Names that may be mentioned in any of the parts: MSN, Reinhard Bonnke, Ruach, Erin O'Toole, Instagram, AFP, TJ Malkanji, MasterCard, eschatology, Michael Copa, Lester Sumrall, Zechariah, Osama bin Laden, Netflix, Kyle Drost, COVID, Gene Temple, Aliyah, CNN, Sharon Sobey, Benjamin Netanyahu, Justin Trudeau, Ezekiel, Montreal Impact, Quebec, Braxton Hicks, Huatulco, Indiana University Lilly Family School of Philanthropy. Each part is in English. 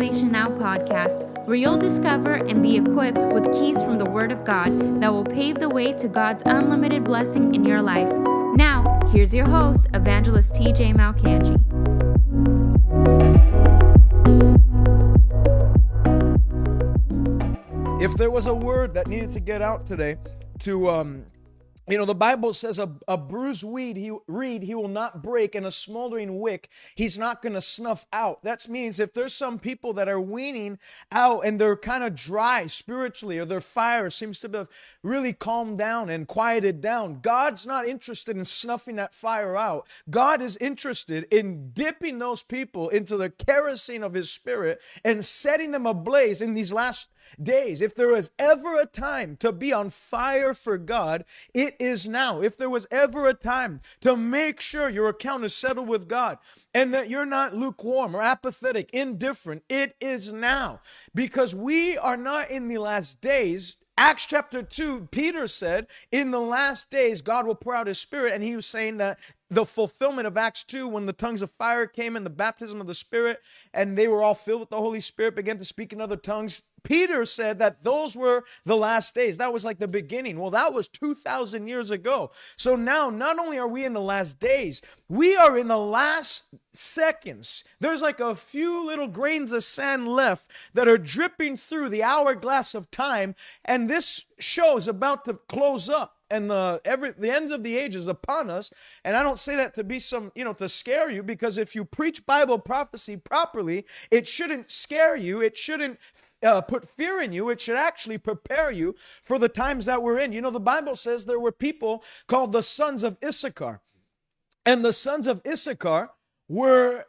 Salvation Now podcast, where you'll discover and be equipped with keys from the Word of God that will pave the way to God's unlimited blessing in your life. Now, here's your host, Evangelist TJ Malkanji. If there was a word that needed to get out today to, the Bible says a bruised reed he will not break, and a smoldering wick he's not going to snuff out. That means if there's some people that are weaning out and they're kind of dry spiritually, or their fire seems to have really calmed down and quieted down, God's not interested in snuffing that fire out. God is interested in dipping those people into the kerosene of His Spirit and setting them ablaze in these last days. If there was ever a time to be on fire for God, it is now. If there was ever a time to make sure your account is settled with God and that you're not lukewarm or apathetic, indifferent, it is now. Because we are not in the last days. Acts chapter 2, Peter said, in the last days, God will pour out His Spirit. And he was saying that the fulfillment of Acts 2, when the tongues of fire came and the baptism of the Spirit, and they were all filled with the Holy Spirit, began to speak in other tongues. Peter said that those were the last days. That was like the beginning. Well, that was 2,000 years ago. So now, not only are we in the last days, we are in the last seconds. There's like a few little grains of sand left that are dripping through the hourglass of time, and this show is about to close up. And the end of the age is upon us. And I don't say that to be to scare you, because if you preach Bible prophecy properly, it shouldn't scare you. It shouldn't put fear in you. It should actually prepare you for the times that we're in. You know, the Bible says there were people called the sons of Issachar. And the sons of Issachar were...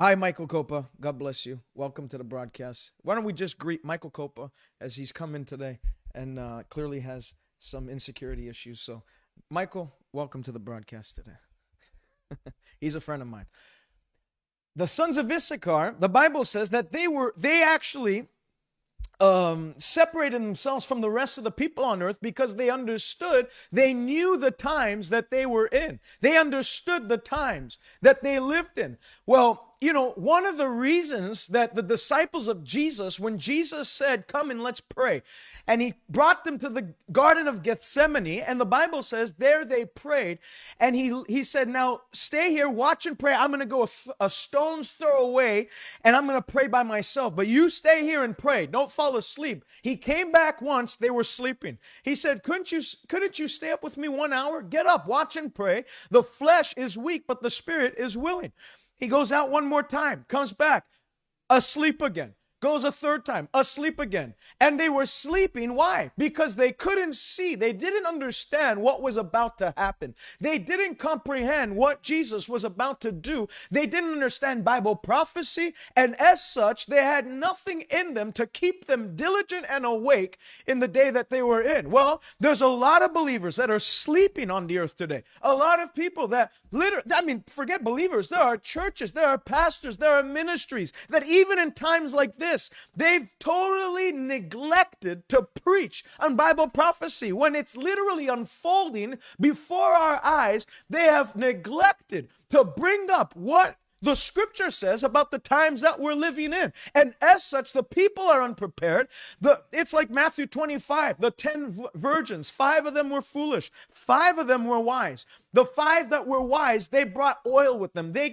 Hi, Michael Copa. God bless you. Welcome to the broadcast. Why don't we just greet Michael Copa as he's come in today and clearly has some insecurity issues. So, Michael, welcome to the broadcast today. He's a friend of mine. The sons of Issachar, the Bible says that they actually separated themselves from the rest of the people on earth because they knew the times that they were in. They understood the times that they lived in. Well, one of the reasons that the disciples of Jesus, when Jesus said, come and let's pray, and he brought them to the Garden of Gethsemane, and the Bible says there they prayed, and he said, now stay here, watch and pray. I'm going to go a stone's throw away, and I'm going to pray by myself, but you stay here and pray. Don't fall asleep. He came back once, they were sleeping. He said, couldn't you stay up with me 1 hour? Get up, watch and pray. The flesh is weak, but the spirit is willing. He goes out one more time, comes back, asleep again. Goes a third time, asleep again. And they were sleeping. Why? Because they couldn't see. They didn't understand what was about to happen. They didn't comprehend what Jesus was about to do. They didn't understand Bible prophecy. And as such, they had nothing in them to keep them diligent and awake in the day that they were in. Well, there's a lot of believers that are sleeping on the earth today. A lot of people that forget believers. There are churches, there are pastors, there are ministries that even in times like this, they've totally neglected to preach on Bible prophecy. When it's literally unfolding before our eyes, they have neglected to bring up what the scripture says about the times that we're living in. And as such, the people are unprepared. It's like Matthew 25, the 10 virgins, 5 of them were foolish, 5 of them were wise. The 5 that were wise, they brought oil with them. They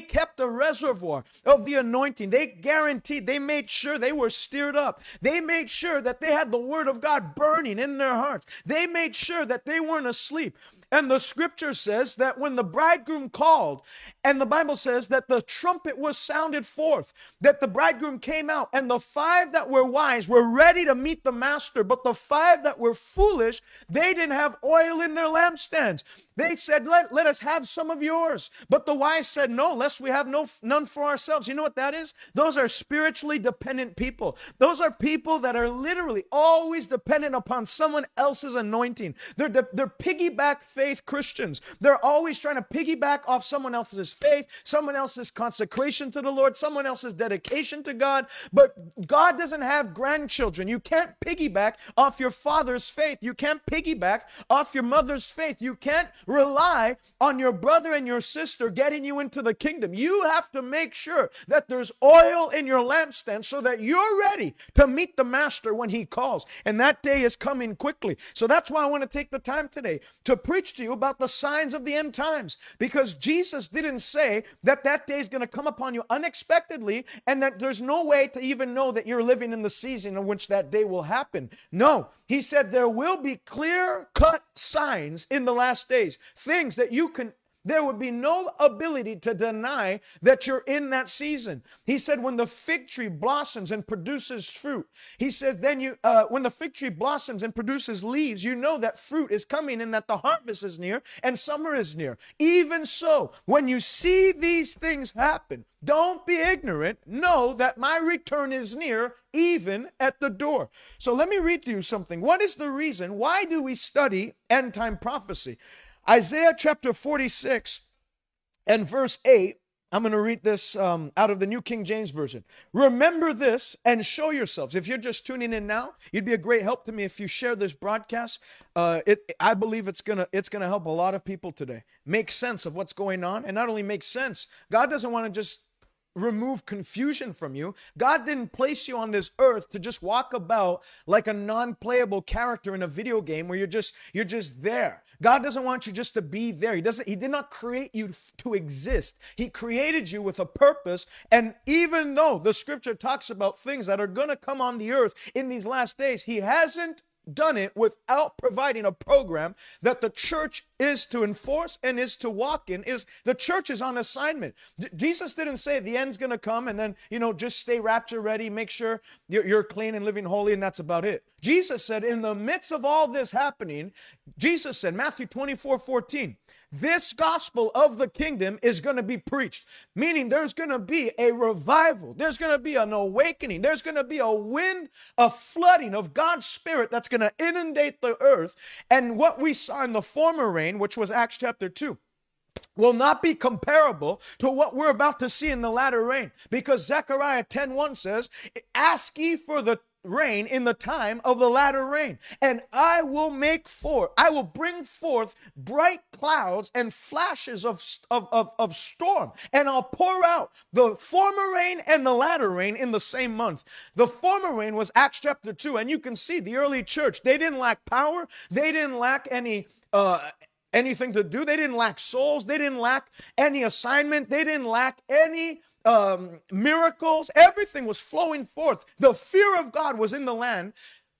kept a reservoir of the anointing. They guaranteed, they made sure they were stirred up. They made sure that they had the word of God burning in their hearts. They made sure that they weren't asleep. And the scripture says that when the bridegroom called, and the Bible says that the trumpet was sounded forth, that the bridegroom came out, and the 5 that were wise were ready to meet the master, but the 5 that were foolish, they didn't have oil in their lampstands. They said, let us have some of yours. But the wise said, no, lest we have none for ourselves. You know what that is? Those are spiritually dependent people. Those are people that are literally always dependent upon someone else's anointing. They're piggyback faith Christians. They're always trying to piggyback off someone else's faith, someone else's consecration to the Lord, someone else's dedication to God. But God doesn't have grandchildren. You can't piggyback off your father's faith. You can't piggyback off your mother's faith. You can't rely on your brother and your sister getting you into the kingdom. You have to make sure that there's oil in your lampstand so that you're ready to meet the master when he calls. And that day is coming quickly. So that's why I want to take the time today to preach to you about the signs of the end times, because Jesus didn't say that that day is going to come upon you unexpectedly and that there's no way to even know that you're living in the season in which that day will happen. No, he said there will be clear-cut signs in the last days, things that you can there would be no ability to deny that you're in that season. He said, when the fig tree blossoms and produces fruit, he said, then you, when the fig tree blossoms and produces leaves, you know that fruit is coming and that the harvest is near and summer is near. Even so, when you see these things happen, don't be ignorant. Know that my return is near, even at the door. So let me read to you something. What is the reason? Why do we study end time prophecy? Isaiah chapter 46 and verse 8, I'm going to read this out of the New King James Version. Remember this and show yourselves. If you're just tuning in now, you'd be a great help to me if you share this broadcast. I believe it's gonna help a lot of people today. Make sense of what's going on, and not only make sense, God doesn't want to just remove confusion from you. God didn't place you on this earth to just walk about like a non-playable character in a video game where you're just there. God doesn't want you just to be there. He did not create you to exist. He created you with a purpose. And even though the scripture talks about things that are going to come on the earth in these last days, he hasn't done it without providing a program that the church is to enforce and is to walk in. Is the church is on assignment. Jesus didn't say the end's going to come and then, just stay rapture ready, make sure you're clean and living holy, and that's about it. Jesus said, in the midst of all this happening, Jesus said, Matthew 24:14, this gospel of the kingdom is going to be preached, meaning there's going to be a revival. There's going to be an awakening. There's going to be a wind, a flooding of God's Spirit that's going to inundate the earth. And what we saw in the former rain, which was Acts chapter 2, will not be comparable to what we're about to see in the latter rain, because Zechariah 10:1 says, ask ye for the rain in the time of the latter rain, and I will bring forth bright clouds and flashes of storm, and I'll pour out the former rain and the latter rain in the same month. The former rain was Acts chapter 2, and you can see the early church, they didn't lack power, they didn't lack anything to do, they didn't lack souls, they didn't lack any assignment, they didn't lack any miracles. Everything was flowing forth. The fear of God was in the land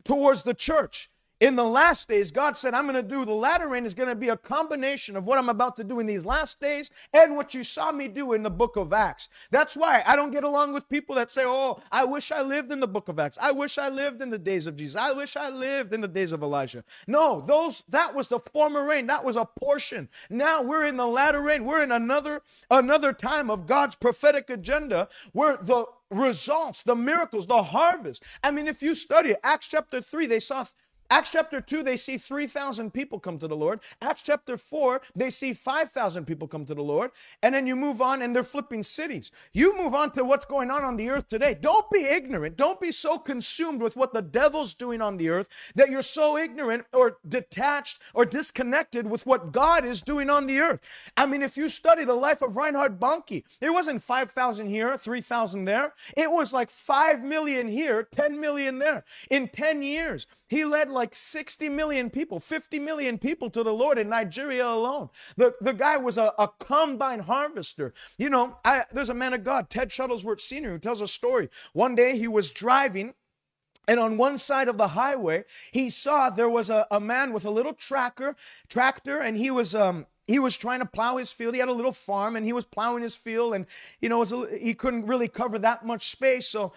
towards the church. In the last days, God said, I'm going to do, the latter rain is going to be a combination of what I'm about to do in these last days and what you saw me do in the book of Acts. That's why I don't get along with people that say, oh, I wish I lived in the book of Acts. I wish I lived in the days of Jesus. I wish I lived in the days of Elijah. No, that was the former rain. That was a portion. Now we're in the latter rain. We're in another time of God's prophetic agenda where the results, the miracles, the harvest. I mean, if you study Acts chapter 3, Acts chapter 2, they see 3,000 people come to the Lord. Acts chapter 4, they see 5,000 people come to the Lord. And then you move on and they're flipping cities. You move on to what's going on the earth today. Don't be ignorant. Don't be so consumed with what the devil's doing on the earth that you're so ignorant or detached or disconnected with what God is doing on the earth. I mean, if you study the life of Reinhard Bonnke, it wasn't 5,000 here, 3,000 there. It was like 5 million here, 10 million there. In 10 years, he led like 60 million people, 50 million people to the Lord in Nigeria alone. The guy was a combine harvester. There's a man of God, Ted Shuttlesworth Sr., who tells a story. One day he was driving, and on one side of the highway, he saw there was a man with a little tractor, and he was trying to plow his field. He had a little farm, and he was plowing his field, and he couldn't really cover that much space, so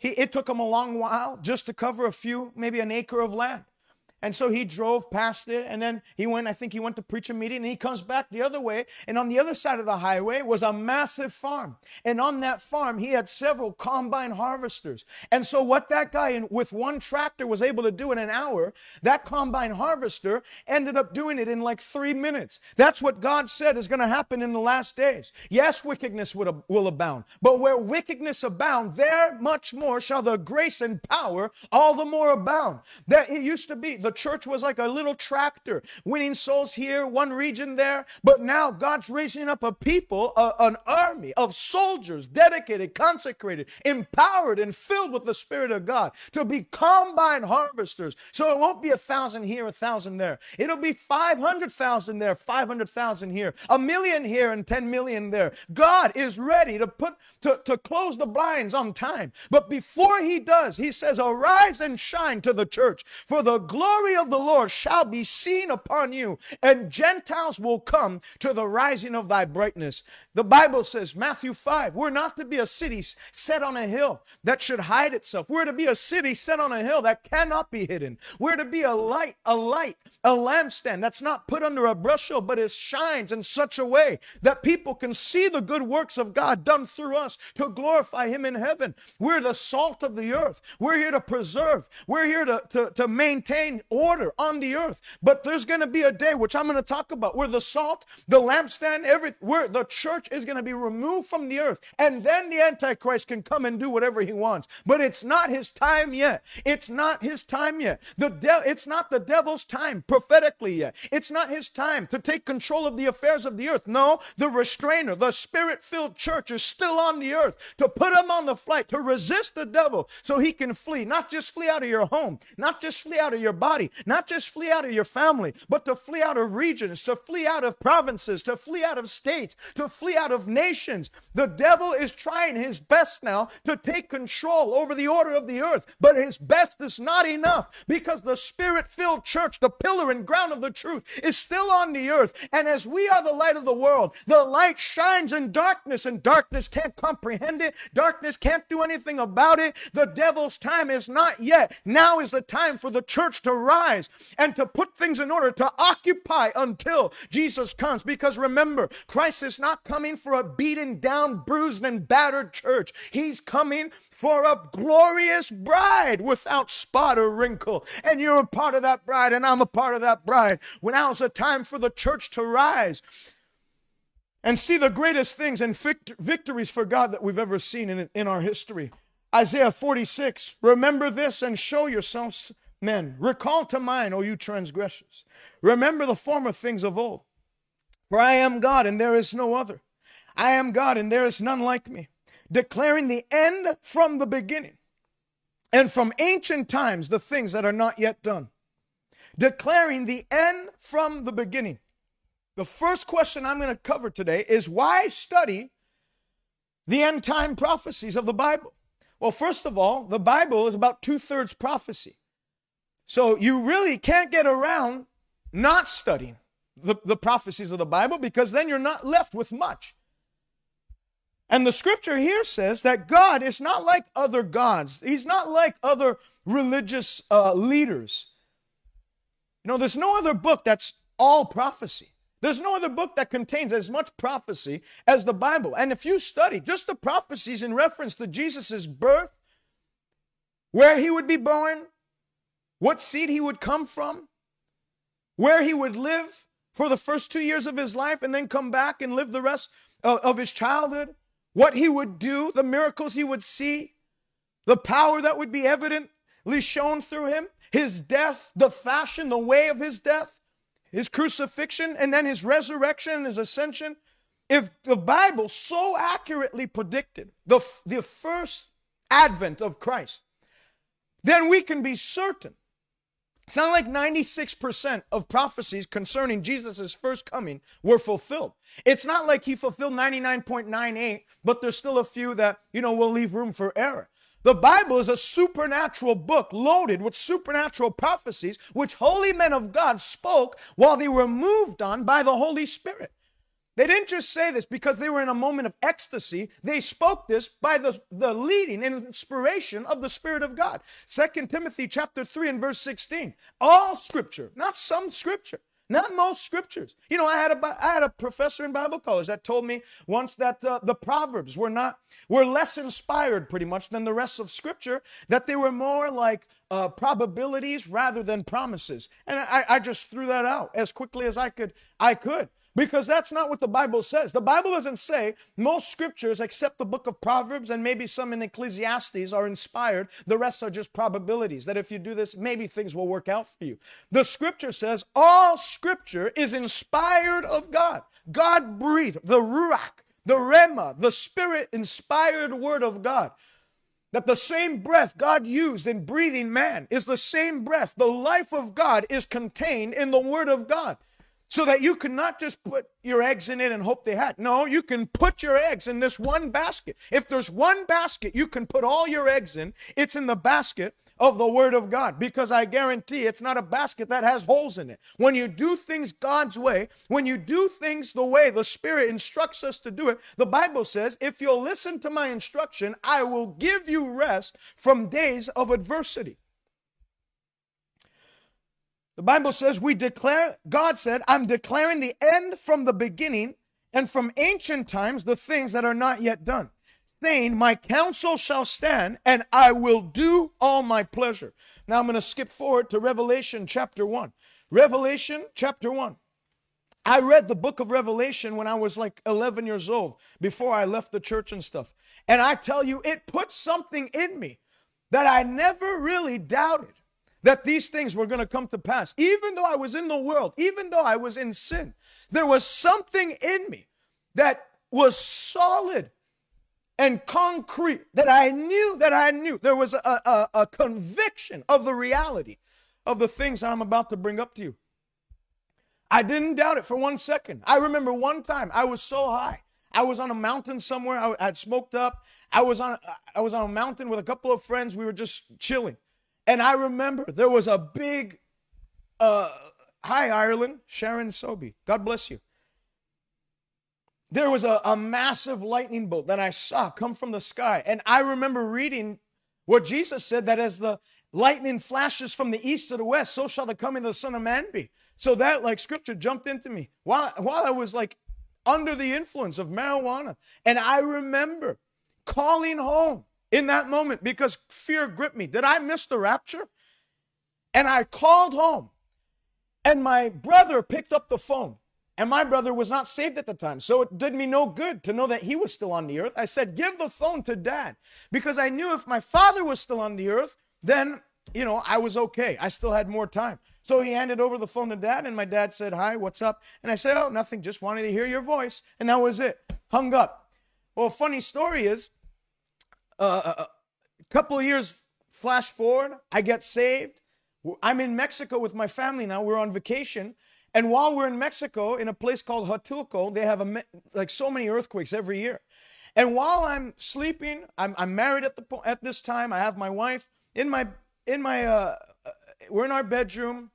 it took him a long while just to cover maybe an acre of land. And so he drove past it, and then he went, I think he went to preach a meeting, and he comes back the other way, and on the other side of the highway was a massive farm. And on that farm, he had several combine harvesters. And so what that guy with one tractor was able to do in an hour, that combine harvester ended up doing it in like 3 minutes. That's what God said is going to happen in the last days. Yes, wickedness will abound, but where wickedness abound, there much more shall the grace and power all the more abound. That it used to be, the church was like a little tractor, winning souls here, one region there. But now God's raising up a people, an army of soldiers, dedicated, consecrated, empowered, and filled with the Spirit of God to be combine harvesters. So it won't be 1,000 here, 1,000 there. It'll be 500,000 there, 500,000 here, 1,000,000 here, and 10,000,000 there. God is ready to close the blinds on time. But before He does, He says, "Arise and shine to the church, for the glory of the Lord shall be seen upon you, and Gentiles will come to the rising of thy brightness." The Bible says, Matthew 5, we're not to be a city set on a hill that should hide itself. We're to be a city set on a hill that cannot be hidden. We're to be a lampstand that's not put under a bushel, but it shines in such a way that people can see the good works of God done through us to glorify Him in heaven. We're the salt of the earth. We're here to preserve. We're here to maintain order on the earth. But there's going to be a day, which I'm going to talk about, where the salt, the lampstand, where the church is going to be removed from the earth, and then the Antichrist can come and do whatever he wants. But it's not his time yet. It's not his time yet. It's not the devil's time prophetically yet. It's not his time to take control of the affairs of the earth. No, the restrainer, the Spirit-filled church is still on the earth to put him on the flight, to resist the devil so he can flee. Not just flee out of your home, not just flee out of your body, not just flee out of your family, but to flee out of regions, to flee out of provinces, to flee out of states, to flee out of nations. The devil is trying his best now to take control over the order of the earth, but his best is not enough, because the Spirit-filled church, the pillar and ground of the truth, is still on the earth. And as we are the light of the world, the light shines in darkness, and darkness can't comprehend it. Darkness can't do anything about it. The devil's time is not yet. Now is the time for the church to rise and to put things in order, to occupy until Jesus comes. Because remember, Christ is not coming for a beaten down, bruised and battered church. He's coming for a glorious bride without spot or wrinkle. And you're a part of that bride, and I'm a part of that bride. Now is the time for the church to rise and see the greatest things and victories for God that we've ever seen in our history. Isaiah 46, remember this and show yourselves men. Recall to mind, O you transgressors. Remember the former things of old. For I am God, and there is no other. I am God, and there is none like me. Declaring the end from the beginning, and from ancient times the things that are not yet done. Declaring the end from the beginning. The first question I'm going to cover today is, why study the end time prophecies of the Bible? Well, first of all, the Bible is about 2/3 prophecy. So you really can't get around not studying the prophecies of the Bible, because then you're not left with much. And the scripture here says that God is not like other gods. He's not like other religious leaders. You know, there's no other book that's all prophecy. There's no other book that contains as much prophecy as the Bible. And if you study just the prophecies in reference to Jesus' birth, where he would be born, what seed he would come from, where he would live for the first 2 years of his life and then come back and live the rest of his childhood, what he would do, the miracles he would see, the power that would be evidently shown through him, his death, the fashion, the way of his death, his crucifixion, and then his resurrection and his ascension. If the Bible so accurately predicted the first advent of Christ, then we can be certain. It's not like 96% of prophecies concerning Jesus' first coming were fulfilled. It's not like he fulfilled 99.98, but there's still a few that, you know, will leave room for error. The Bible is a supernatural book loaded with supernatural prophecies which holy men of God spoke while they were moved on by the Holy Spirit. They didn't just say this because they were in a moment of ecstasy. They spoke this by the leading and inspiration of the Spirit of God. 2 Timothy chapter 3 and verse 16. All scripture, not some scripture, not most scriptures. You know, I had a professor in Bible college that told me once that the Proverbs were less inspired pretty much than the rest of scripture, that they were more like probabilities rather than promises. And I just threw that out as quickly as I could. Because that's not what the Bible says. The Bible doesn't say most scriptures except the book of Proverbs and maybe some in Ecclesiastes are inspired. The rest are just probabilities that if you do this, maybe things will work out for you. The scripture says all scripture is inspired of God. God breathed, the Ruach, the Rema, the Spirit-inspired word of God. That the same breath God used in breathing man is the same breath. The life of God is contained in the word of God. So that you can not just put your eggs in it and hope they hatch. No, you can put your eggs in this one basket. If there's one basket you can put all your eggs in, it's in the basket of the Word of God. Because I guarantee it's not a basket that has holes in it. When you do things God's way, when you do things the way the Spirit instructs us to do it, the Bible says, if you'll listen to my instruction, I will give you rest from days of adversity. The Bible says God said, I'm declaring the end from the beginning and from ancient times the things that are not yet done, saying, my counsel shall stand and I will do all my pleasure. Now I'm going to skip forward to Revelation chapter 1. Revelation chapter 1. I read the book of Revelation when I was like 11 years old before I left the church and stuff. And I tell you, it put something in me that I never really doubted. That these things were going to come to pass. Even though I was in the world, even though I was in sin, there was something in me that was solid and concrete that I knew. There was a conviction of the reality of the things I'm about to bring up to you. I didn't doubt it for 1 second. I remember one time I was so high. I was on a mountain somewhere. I had smoked up. I was on a mountain with a couple of friends. We were just chilling. And I remember there was a big, hi Ireland, Sharon Sobey, God bless you. There was a massive lightning bolt that I saw come from the sky. And I remember reading what Jesus said, that as the lightning flashes from the east to the west, so shall the coming of the Son of Man be. So that like scripture jumped into me while I was like under the influence of marijuana. And I remember calling home. In that moment, because fear gripped me. Did I miss the rapture? And I called home. And my brother picked up the phone. And my brother was not saved at the time. So it did me no good to know that he was still on the earth. I said, give the phone to Dad. Because I knew if my father was still on the earth, then, you know, I was okay. I still had more time. So he handed over the phone to Dad. And my dad said, hi, what's up? And I said, oh, nothing. Just wanted to hear your voice. And that was it. Hung up. Well, a funny story is, a couple of years flash forward, I get saved. I'm in Mexico with my family now. We're on vacation. And while we're in Mexico, in a place called Huatulco, they have like so many earthquakes every year. And while I'm sleeping, I'm married at this time. I have my wife we're in our bedroom.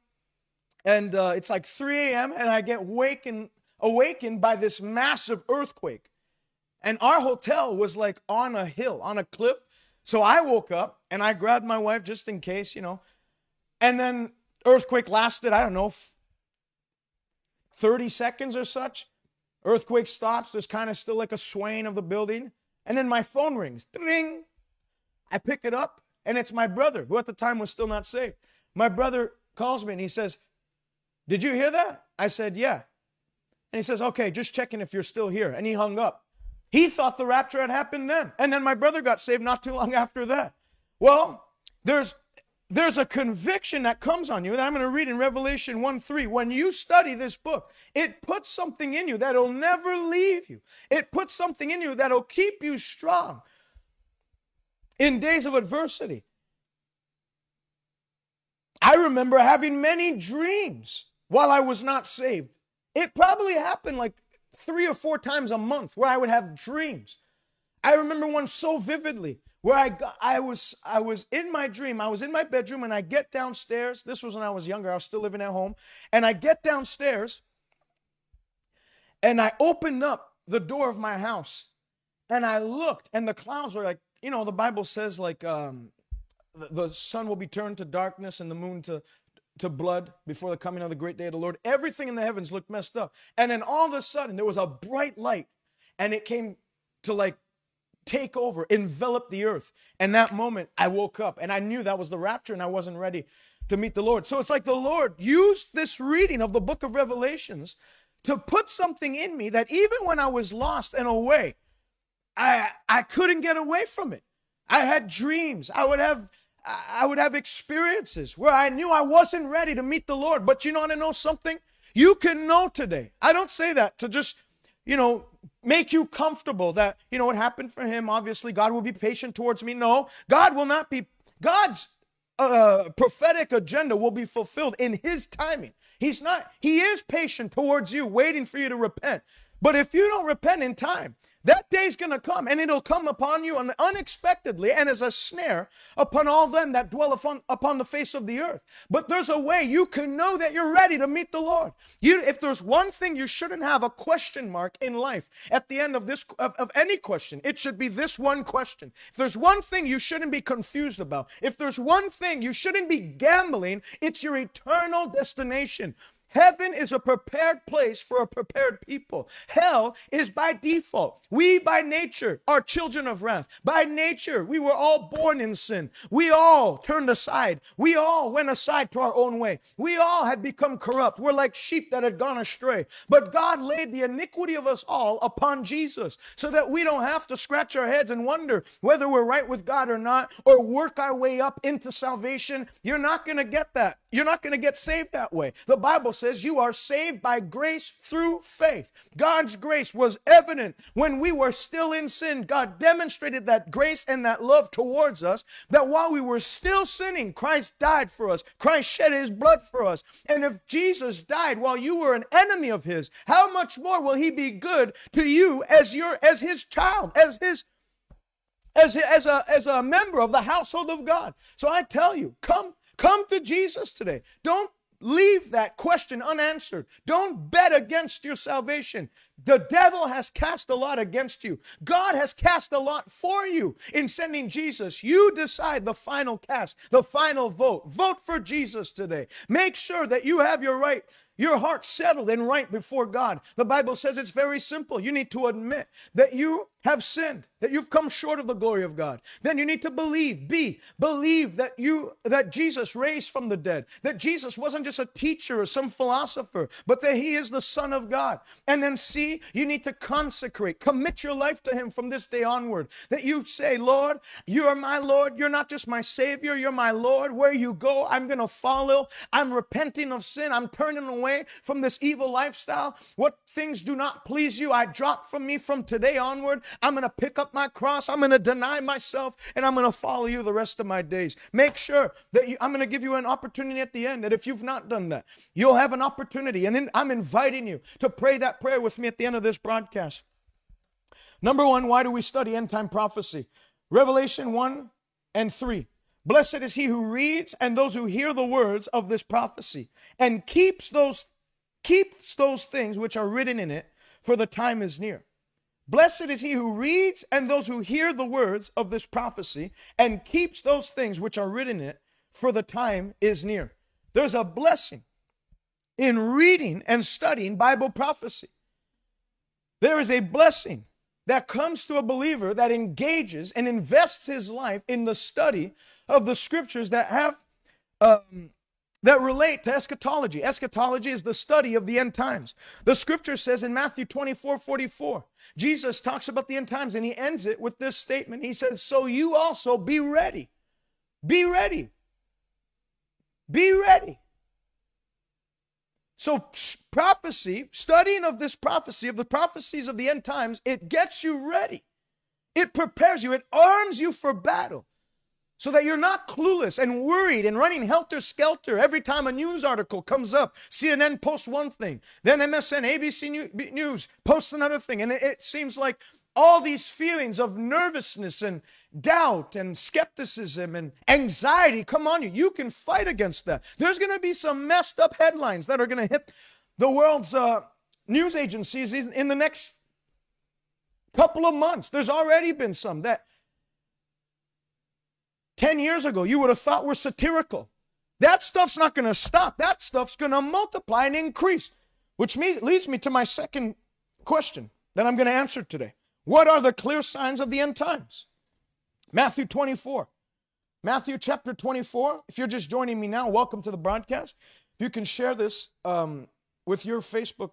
And it's like 3 a.m. and I get awakened by this massive earthquake. And our hotel was like on a hill, on a cliff. So I woke up and I grabbed my wife just in case, you know. And then earthquake lasted, I don't know, 30 seconds or such. Earthquake stops. There's kind of still like a swaying of the building. And then my phone rings. Ding! I pick it up and it's my brother, who at the time was still not saved. My brother calls me and he says, did you hear that? I said, yeah. And he says, okay, just checking if you're still here. And he hung up. He thought the rapture had happened then. And then my brother got saved not too long after that. Well, there's a conviction that comes on you that I'm going to read in Revelation 1:3. When you study this book, it puts something in you that'll never leave you. It puts something in you that'll keep you strong in days of adversity. I remember having many dreams while I was not saved. It probably happened like 3 or 4 times a month where I would have dreams. I remember one so vividly where I was in my dream. I was in my bedroom and I get downstairs. This was when I was younger. I was still living at home. And I get downstairs And I opened up the door of my house and I looked, and the clouds were like, you know, the Bible says like the sun will be turned to darkness and the moon to blood before the coming of the great day of the Lord. Everything in the heavens looked messed up. And then all of a sudden there was a bright light, and it came to like take over, envelop the earth. And that moment I woke up, and I knew that was the rapture, and I wasn't ready to meet the Lord. So it's like the Lord used this reading of the book of Revelations to put something in me that even when I was lost and away, I couldn't get away from it. I had dreams. I would have experiences where I knew I wasn't ready to meet the Lord. But you know, want to know something? You can know today. I don't say that to just, you know, make you comfortable that, you know, what happened for him, obviously God will be patient towards me. No, God will not be. God's prophetic agenda will be fulfilled in his timing. He is patient towards you, waiting for you to repent. But if you don't repent in time, that day's going to come, and it'll come upon you unexpectedly and as a snare upon all them that dwell upon the face of the earth. But there's a way you can know that you're ready to meet the Lord. If there's one thing you shouldn't have a question mark in life at the end of any question, it should be this one question. If there's one thing you shouldn't be confused about, if there's one thing you shouldn't be gambling, it's your eternal destination. Heaven is a prepared place for a prepared people. Hell is by default. We, by nature, are children of wrath. By nature, we were all born in sin. We all turned aside. We all went aside to our own way. We all had become corrupt. We're like sheep that had gone astray. But God laid the iniquity of us all upon Jesus so that we don't have to scratch our heads and wonder whether we're right with God or not, or work our way up into salvation. You're not going to get that. You're not going to get saved that way. The Bible says you are saved by grace through faith. God's grace was evident when we were still in sin. God demonstrated that grace and that love towards us, that while we were still sinning, Christ died for us. Christ shed his blood for us. And if Jesus died while you were an enemy of his, how much more will he be good to you as his child, as a member of the household of God? So I tell you, come to Jesus today. Don't leave that question unanswered. Don't bet against your salvation. The devil has cast a lot against you. God has cast a lot for you in sending Jesus. You decide the final cast, the final vote. Vote for Jesus today. Make sure that you have your heart settled and right before God. The Bible says it's very simple. You need to admit that you have sinned, that you've come short of the glory of God. Then you need to believe that Jesus raised from the dead, that Jesus wasn't just a teacher or some philosopher, but that he is the Son of God. And then see, you need to consecrate, commit your life to him from this day onward, that you say, Lord, you are my Lord. You're not just my Savior. You're my Lord. Where you go, I'm going to follow. I'm repenting of sin. I'm turning away from this evil lifestyle. What things do not please you, I drop from me from today onward. I'm going to pick up my cross. I'm going to deny myself, and I'm going to follow you the rest of my days. Make sure that I'm going to give you an opportunity at the end, that if you've not done that, you'll have an opportunity. And I'm inviting you to pray that prayer with me at the end of this broadcast. Number one, why do we study end time prophecy? Revelation 1 and 3. Blessed is he who reads and those who hear the words of this prophecy and keeps those things which are written in it, for the time is near. Blessed is he who reads and those who hear the words of this prophecy and keeps those things which are written in it, for the time is near. There's a blessing in reading and studying Bible prophecy. There is a blessing that comes to a believer that engages and invests his life in the study of the scriptures that have that relate to eschatology. Eschatology is the study of the end times. The scripture says in Matthew 24:44, Jesus talks about the end times, and he ends it with this statement. He says, so you also be ready. Be ready. Be ready. So prophecy, studying of this prophecy, of the prophecies of the end times, it gets you ready. It prepares you. It arms you for battle, so that you're not clueless and worried and running helter-skelter every time a news article comes up. CNN posts one thing, then MSN, ABC News posts another thing. And it seems like all these feelings of nervousness and doubt and skepticism and anxiety come on you. You can fight against that. There's going to be some messed up headlines that are going to hit the world's news agencies in the next couple of months. There's already been some that 10 years ago you would have thought were satirical. That stuff's not going to stop. That stuff's going to multiply and increase, which leads me to my second question that I'm going to answer today. What are the clear signs of the end times? Matthew 24. Matthew chapter 24. If you're just joining me now, welcome to the broadcast. If you can share this with your Facebook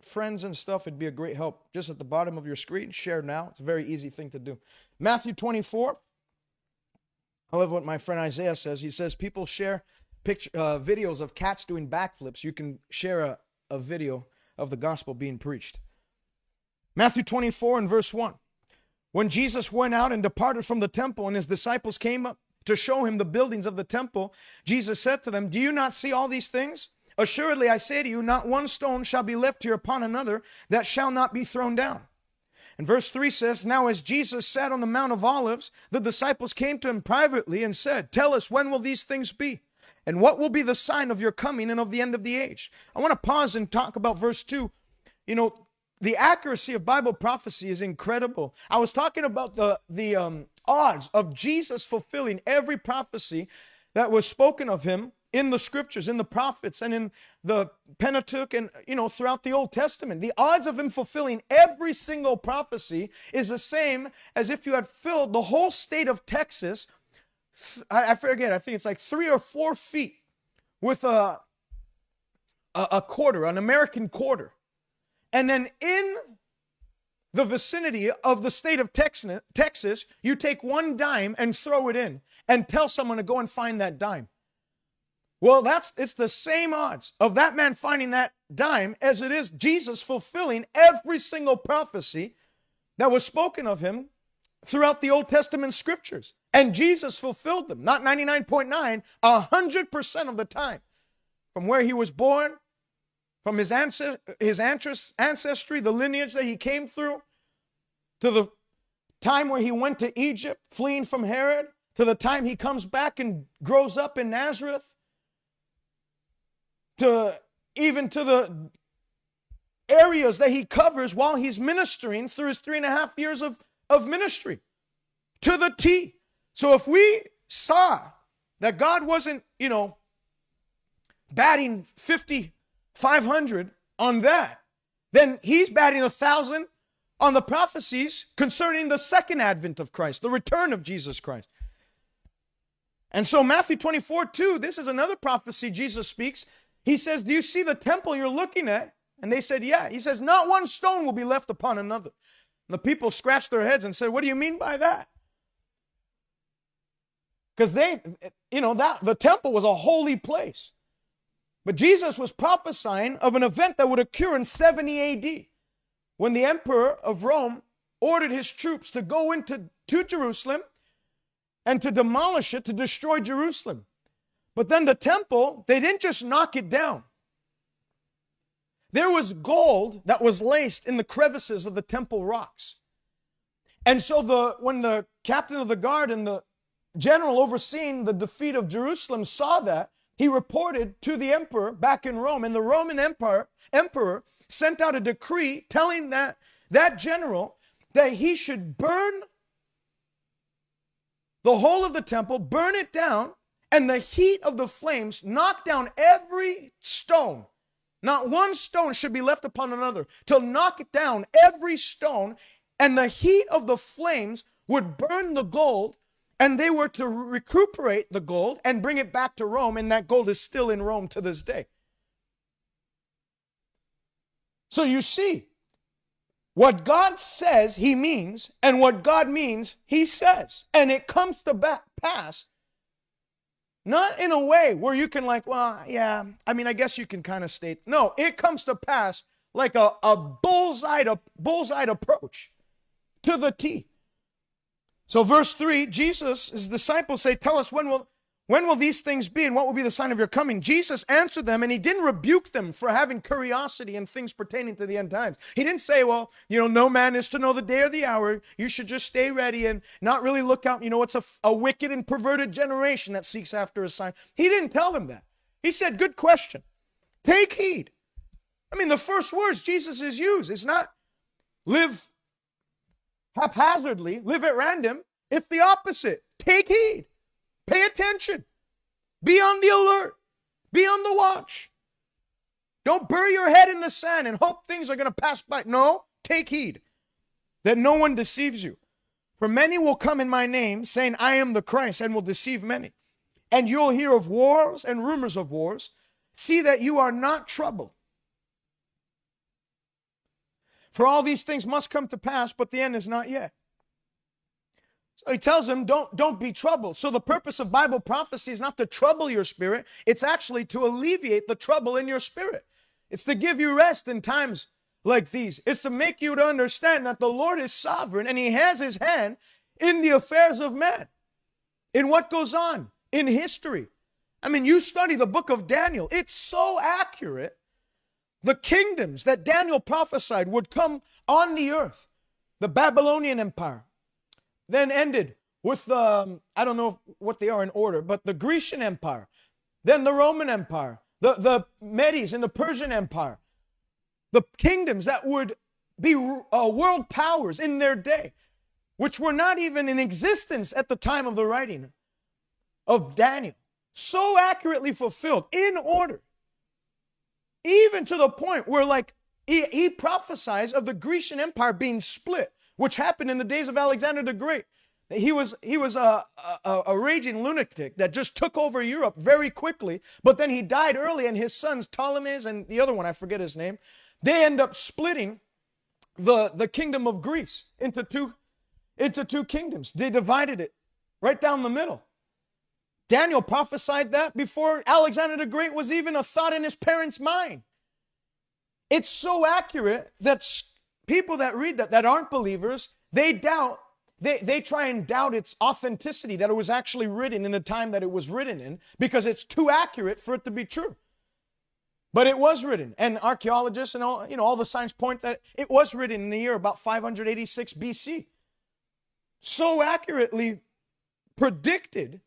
friends and stuff, it'd be a great help. Just at the bottom of your screen, share now. It's a very easy thing to do. Matthew 24. I love what my friend Isaiah says. He says people share videos of cats doing backflips. You can share a video of the gospel being preached. Matthew 24 and verse 1. When Jesus went out and departed from the temple and his disciples came up to show him the buildings of the temple, Jesus said to them, "Do you not see all these things? Assuredly, I say to you, not one stone shall be left here upon another that shall not be thrown down." And verse 3 says, "Now as Jesus sat on the Mount of Olives, the disciples came to him privately and said, 'Tell us, when will these things be? And what will be the sign of your coming and of the end of the age?'" I want to pause and talk about verse 2. You know, the accuracy of Bible prophecy is incredible. I was talking about the odds of Jesus fulfilling every prophecy that was spoken of him in the scriptures, in the prophets, and in the Pentateuch, and, you know, throughout the Old Testament. The odds of him fulfilling every single prophecy is the same as if you had filled the whole state of Texas, I forget, I think it's like 3 or 4 feet with a quarter, an American quarter. And then in the vicinity of the state of Texas, you take 1 dime and throw it in and tell someone to go and find that dime. Well, it's the same odds of that man finding that dime as it is Jesus fulfilling every single prophecy that was spoken of him throughout the Old Testament scriptures. And Jesus fulfilled them, not 99.9, 100% of the time. From where he was born, from his ancestry, the lineage that he came through, to the time where he went to Egypt, fleeing from Herod, to the time he comes back and grows up in Nazareth, to even to the areas that he covers while he's ministering through his 3.5 years of ministry, to the T. So if we saw that God wasn't, you know, batting 500 on that, then he's batting 1,000 on the prophecies concerning the second advent of Christ, the return of Jesus Christ. And so Matthew 24:2, this is another prophecy Jesus speaks. He says, "Do you see the temple you're looking at?" And they said, "Yeah." He says, "Not one stone will be left upon another." And the people scratched their heads and said, "What do you mean by that?" Because they, you know, that the temple was a holy place. But Jesus was prophesying of an event that would occur in 70 AD when the emperor of Rome ordered his troops to go to Jerusalem and to demolish it, to destroy Jerusalem. But then the temple, they didn't just knock it down. There was gold that was laced in the crevices of the temple rocks. And so when the captain of the guard and the general overseeing the defeat of Jerusalem saw that, he reported to the emperor back in Rome. And the Roman emperor sent out a decree telling that general that he should burn the whole of the temple, burn it down, and the heat of the flames knocked down every stone. Not one stone should be left upon another. To knock it down, every stone, and the heat of the flames would burn the gold, and they were to recuperate the gold and bring it back to Rome, and that gold is still in Rome to this day. So you see, what God says, he means, and what God means, he says. And it comes to pass. Not in a way where you can like, well, yeah, I mean, I guess you can kind of state. No, it comes to pass like a bullseye approach to the T. So verse 3, Jesus, his disciples say, "Tell us, when will these things be, and what will be the sign of your coming?" Jesus answered them, and he didn't rebuke them for having curiosity in things pertaining to the end times. He didn't say, well, you know, no man is to know the day or the hour. You should just stay ready and not really look out. You know, it's a wicked and perverted generation that seeks after a sign. He didn't tell them that. He said, "Good question. Take heed. I mean, the first words Jesus is used, it's not live haphazardly, live at random. It's the opposite. Take heed. Pay attention. Be on the alert. Be on the watch. Don't bury your head in the sand and hope things are going to pass by. No, take heed that no one deceives you. For many will come in my name, saying, I am the Christ, and will deceive many. And you'll hear of wars and rumors of wars. See that you are not troubled. For all these things must come to pass, but the end is not yet. So he tells them, don't be troubled. So the purpose of Bible prophecy is not to trouble your spirit. It's actually to alleviate the trouble in your spirit. It's to give you rest in times like these. It's to make you to understand that the Lord is sovereign and he has his hand in the affairs of man, in what goes on in history. I mean, you study the book of Daniel. It's so accurate. The kingdoms that Daniel prophesied would come on the earth. The Babylonian Empire then ended with the, I don't know what they are in order, but the Grecian Empire, then the Roman Empire, the Medes and the Persian Empire, the kingdoms that would be world powers in their day, which were not even in existence at the time of the writing of Daniel. So accurately fulfilled in order. Even to the point where, like, he prophesies of the Grecian Empire being split, which happened in the days of Alexander the Great. He was a raging lunatic that just took over Europe very quickly, but then he died early, and his sons, Ptolemy's and the other one, I forget his name, they end up splitting the kingdom of Greece into two kingdoms. They divided it right down the middle. Daniel prophesied that before Alexander the Great was even a thought in his parents' mind. It's so accurate that people that read that aren't believers, they doubt, they try and doubt its authenticity, that it was actually written in the time that it was written in, because it's too accurate for it to be true. But it was written, and archaeologists and all the signs point that it was written in the year about 586 BC. So accurately predicted.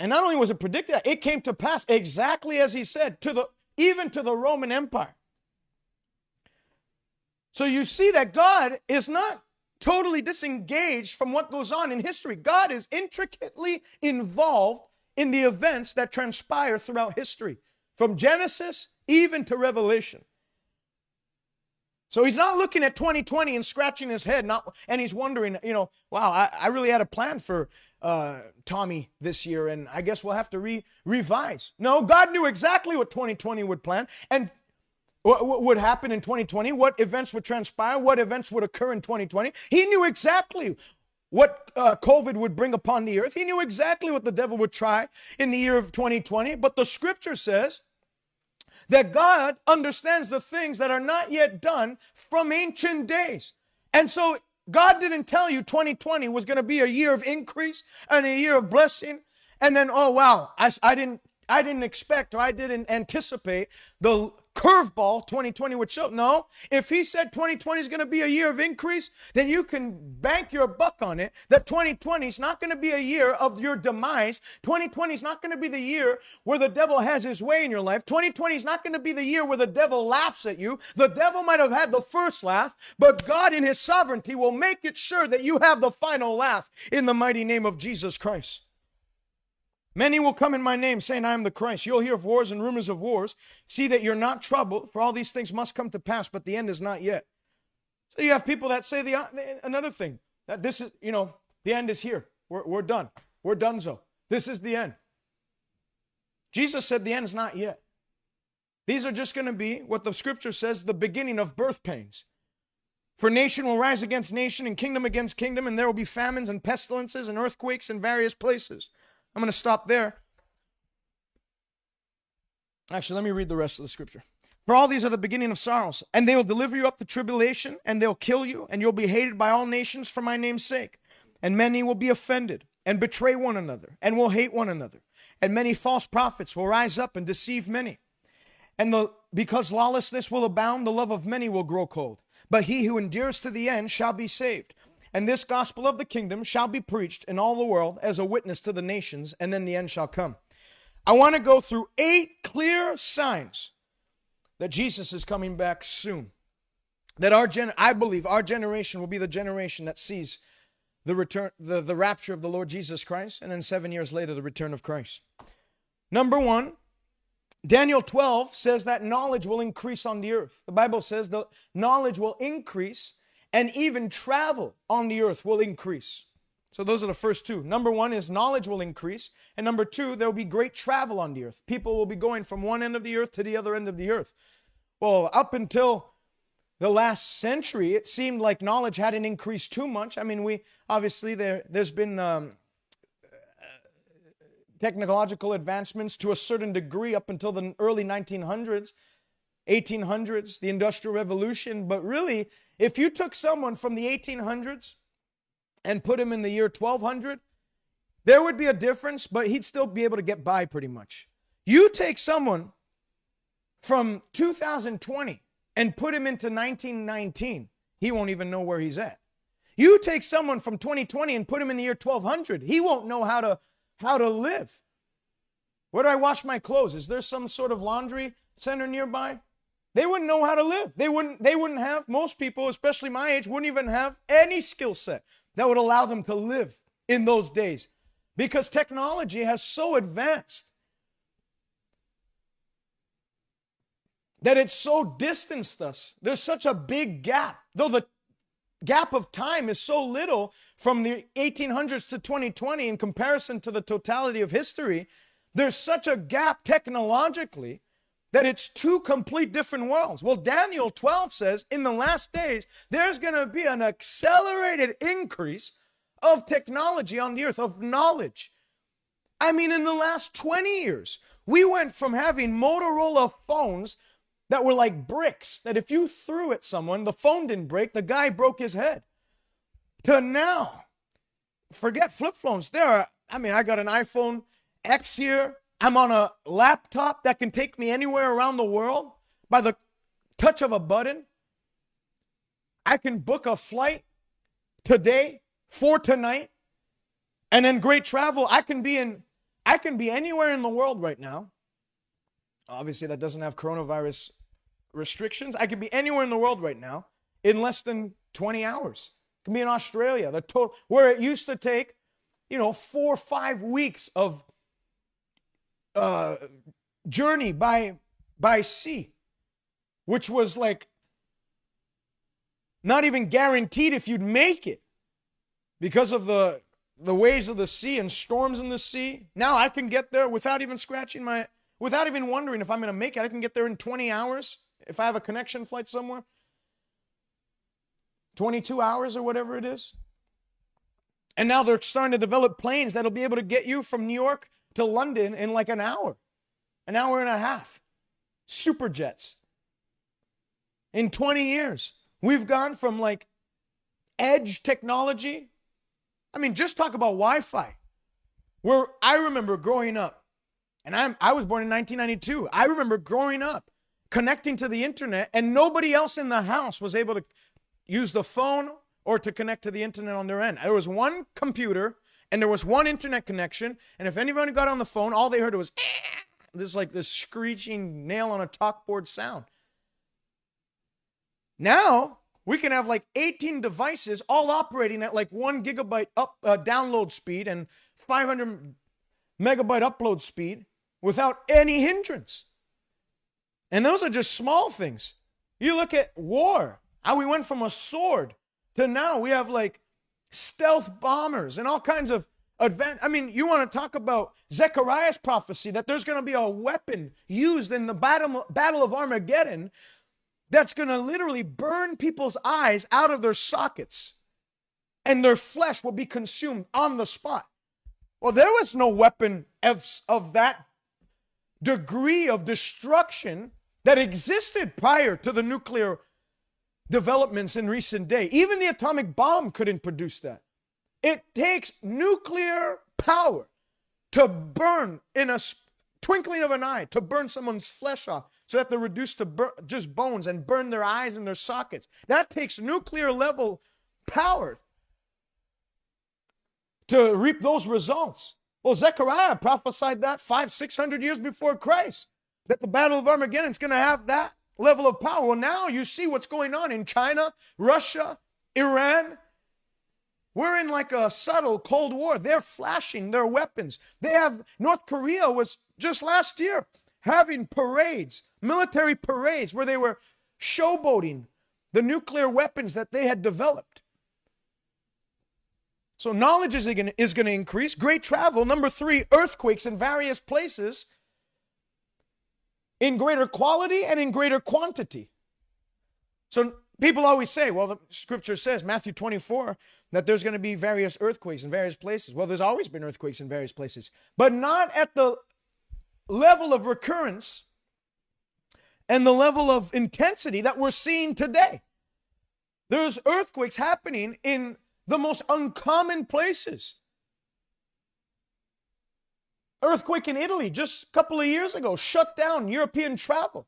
And not only was it predicted, it came to pass exactly as he said, even to the Roman Empire. So you see that God is not totally disengaged from what goes on in history. God is intricately involved in the events that transpire throughout history, from Genesis even to Revelation. So he's not looking at 2020 and scratching his head, and he's wondering, wow, I really had a plan for Tommy this year, and I guess we'll have to revise. No, God knew exactly what 2020 would plan and what would happen in 2020, what events would transpire, what events would occur in 2020. He knew exactly what COVID would bring upon the earth. He knew exactly what the devil would try in the year of 2020. But the scripture says that God understands the things that are not yet done from ancient days. And so God didn't tell you 2020 was going to be a year of increase and a year of blessing. And then, oh, wow, I didn't expect, or I didn't anticipate the curveball 2020 would show. No, if he said 2020 is going to be a year of increase, then you can bank your buck on it that 2020 is not going to be a year of your demise. 2020 is not going to be the year where the devil has his way in your life. 2020 is not going to be the year where the devil laughs at you. The devil might have had the first laugh, but God in his sovereignty will make it sure that you have the final laugh in the mighty name of Jesus Christ. Many will come in my name, saying, I am the Christ. You'll hear of wars and rumors of wars. See that you're not troubled, for all these things must come to pass, but the end is not yet. So you have people that say another thing, that this is, the end is here. We're done. We're donezo. This is the end. Jesus said the end is not yet. These are just going to be what the scripture says, the beginning of birth pains. For nation will rise against nation and kingdom against kingdom, and there will be famines and pestilences and earthquakes in various places. I'm going to stop there. Actually, let me read the rest of the scripture. For all these are the beginning of sorrows, and they will deliver you up to tribulation, and they'll kill you, and you'll be hated by all nations for my name's sake. And many will be offended and betray one another, and will hate one another. And many false prophets will rise up and deceive many. And because lawlessness will abound, the love of many will grow cold. But he who endures to the end shall be saved. And this gospel of the kingdom shall be preached in all the world as a witness to the nations, and then the end shall come. I want to go through 8 clear signs that Jesus is coming back soon. That I believe our generation will be the generation that sees the return, the rapture of the Lord Jesus Christ, and then 7 years later, the return of Christ. Number one, Daniel 12 says that knowledge will increase on the earth. The Bible says the knowledge will increase, and even travel on the earth will increase. So those are the first two. Number one is knowledge will increase. And number two, there will be great travel on the earth. People will be going from one end of the earth to the other end of the earth. Well, up until the last century, it seemed like knowledge hadn't increased too much. I mean, we obviously there's been technological advancements to a certain degree up until the early 1900s, 1800s, the Industrial Revolution. But really, if you took someone from the 1800s and put him in the year 1200, there would be a difference, but he'd still be able to get by pretty much. You take someone from 2020 and put him into 1919, he won't even know where he's at. You take someone from 2020 and put him in the year 1200, he won't know how to live. Where do I wash my clothes? Is there some sort of laundry center nearby? They wouldn't know how to live. They wouldn't have, most people, especially my age, wouldn't even have any skill set that would allow them to live in those days, because technology has so advanced that it's so distanced us. There's such a big gap, though the gap of time is so little from the 1800s to 2020 in comparison to the totality of history. There's such a gap technologically that it's two complete different worlds. Well, Daniel 12 says in the last days, there's going to be an accelerated increase of technology on the earth, of knowledge. I mean, in the last 20 years, we went from having Motorola phones that were like bricks, that if you threw at someone, the phone didn't break, the guy broke his head, to now, forget flip phones. I got an iPhone X here. I'm on a laptop that can take me anywhere around the world by the touch of a button. I can book a flight today for tonight, and then great travel. I can be anywhere in the world right now. Obviously, that doesn't have coronavirus restrictions. I could be anywhere in the world right now in less than 20 hours. I can be in Australia, where it used to take, 4 or 5 weeks of journey by sea, which was like not even guaranteed if you'd make it because of the waves of the sea and storms in the sea. Now I can get there without even wondering if I'm going to make it. I can get there in 20 hours if I have a connection flight somewhere, 22 hours or whatever it is. And now they're starting to develop planes that'll be able to get you from New York to London in like an hour and a half. Super jets. In 20 years, we've gone from like edge technology. I mean, just talk about Wi-Fi. Where I remember growing up, and I was born in 1992. I remember growing up, connecting to the internet, and nobody else in the house was able to use the phone or to connect to the internet on their end. There was one computer, and there was one internet connection, and if anybody got on the phone, all they heard was this screeching nail on a chalkboard sound. Now, we can have like 18 devices all operating at like 1 gigabyte download speed and 500 megabyte upload speed without any hindrance. And those are just small things. You look at war, how we went from a sword to now we have like stealth bombers and all kinds of advanced. I mean, you want to talk about Zechariah's prophecy that there's going to be a weapon used in the battle of Armageddon that's going to literally burn people's eyes out of their sockets, and their flesh will be consumed on the spot. Well, there was no weapon of that degree of destruction that existed prior to the nuclear developments in recent day. Even the atomic bomb couldn't produce that. It takes nuclear power to burn, in a twinkling of an eye, to burn someone's flesh off so that they're reduced to just bones and burn their eyes and their sockets. That takes nuclear level power to reap those results. Well, Zechariah prophesied that 500-600 years before Christ, that the battle of Armageddon is going to have that level of power. Well, now you see what's going on in China, Russia, Iran. We're in like a subtle Cold War. They're flashing their weapons. They have, North Korea was just last year having parades, military parades, where they were showboating the nuclear weapons that they had developed. So knowledge is going to increase. Great travel. Number three, earthquakes in various places in greater quality and in greater quantity. So people always say, well, the scripture says, Matthew 24, that there's going to be various earthquakes in various places. Well, there's always been earthquakes in various places, but not at the level of recurrence and the level of intensity that we're seeing today. There's earthquakes happening in the most uncommon places. Earthquake in Italy just a couple of years ago shut down European travel.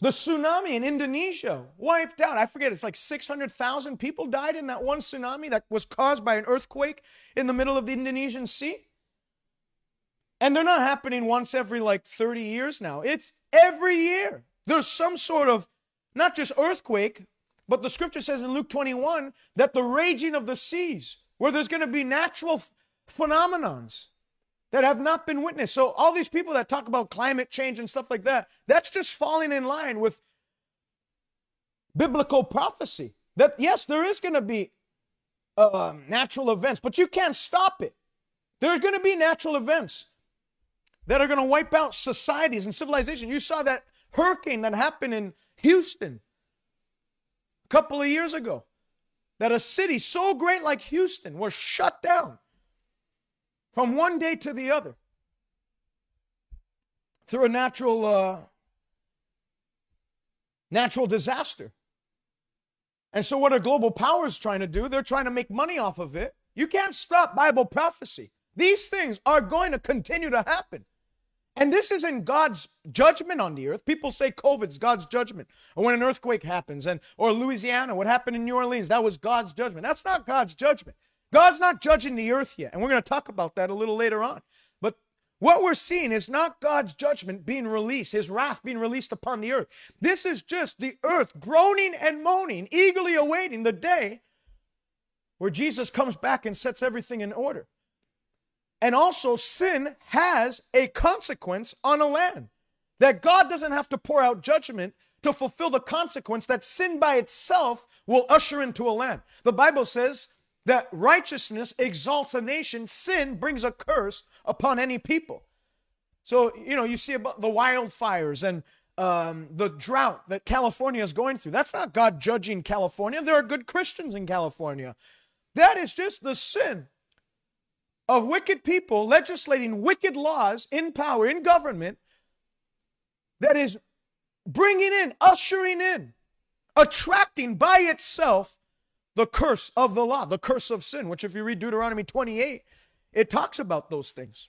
The tsunami in Indonesia wiped out, I forget, it's like 600,000 people died in that one tsunami that was caused by an earthquake in the middle of the Indonesian Sea. And they're not happening once every like 30 years now. It's every year. There's some sort of, not just earthquake, but the scripture says in Luke 21 that the raging of the seas, where there's going to be natural phenomenons that have not been witnessed. So all these people that talk about climate change and stuff like that, that's just falling in line with biblical prophecy. That yes, there is going to be natural events, but you can't stop it. There are going to be natural events that are going to wipe out societies and civilization. You saw that hurricane that happened in Houston a couple of years ago, that a city so great like Houston was shut down from one day to the other through a natural disaster. And so what are global powers trying to do? They're trying to make money off of it. You can't stop Bible prophecy. These things are going to continue to happen. And this isn't God's judgment on the earth. People say COVID's God's judgment, or when an earthquake happens, and or Louisiana, what happened in New Orleans, that was God's judgment. That's not God's judgment. God's not judging the earth yet, and we're going to talk about that a little later on. But what we're seeing is not God's judgment being released, his wrath being released upon the earth. This is just the earth groaning and moaning, eagerly awaiting the day where Jesus comes back and sets everything in order. And also, sin has a consequence on a land, that God doesn't have to pour out judgment to fulfill the consequence that sin by itself will usher into a land. The Bible says that righteousness exalts a nation, sin brings a curse upon any people. So, you know, you see about the wildfires and the drought that California is going through. That's not God judging California. There are good Christians in California. That is just the sin of wicked people legislating wicked laws in power, in government, that is bringing in, ushering in, attracting by itself the curse of the law, the curse of sin, which if you read Deuteronomy 28, it talks about those things.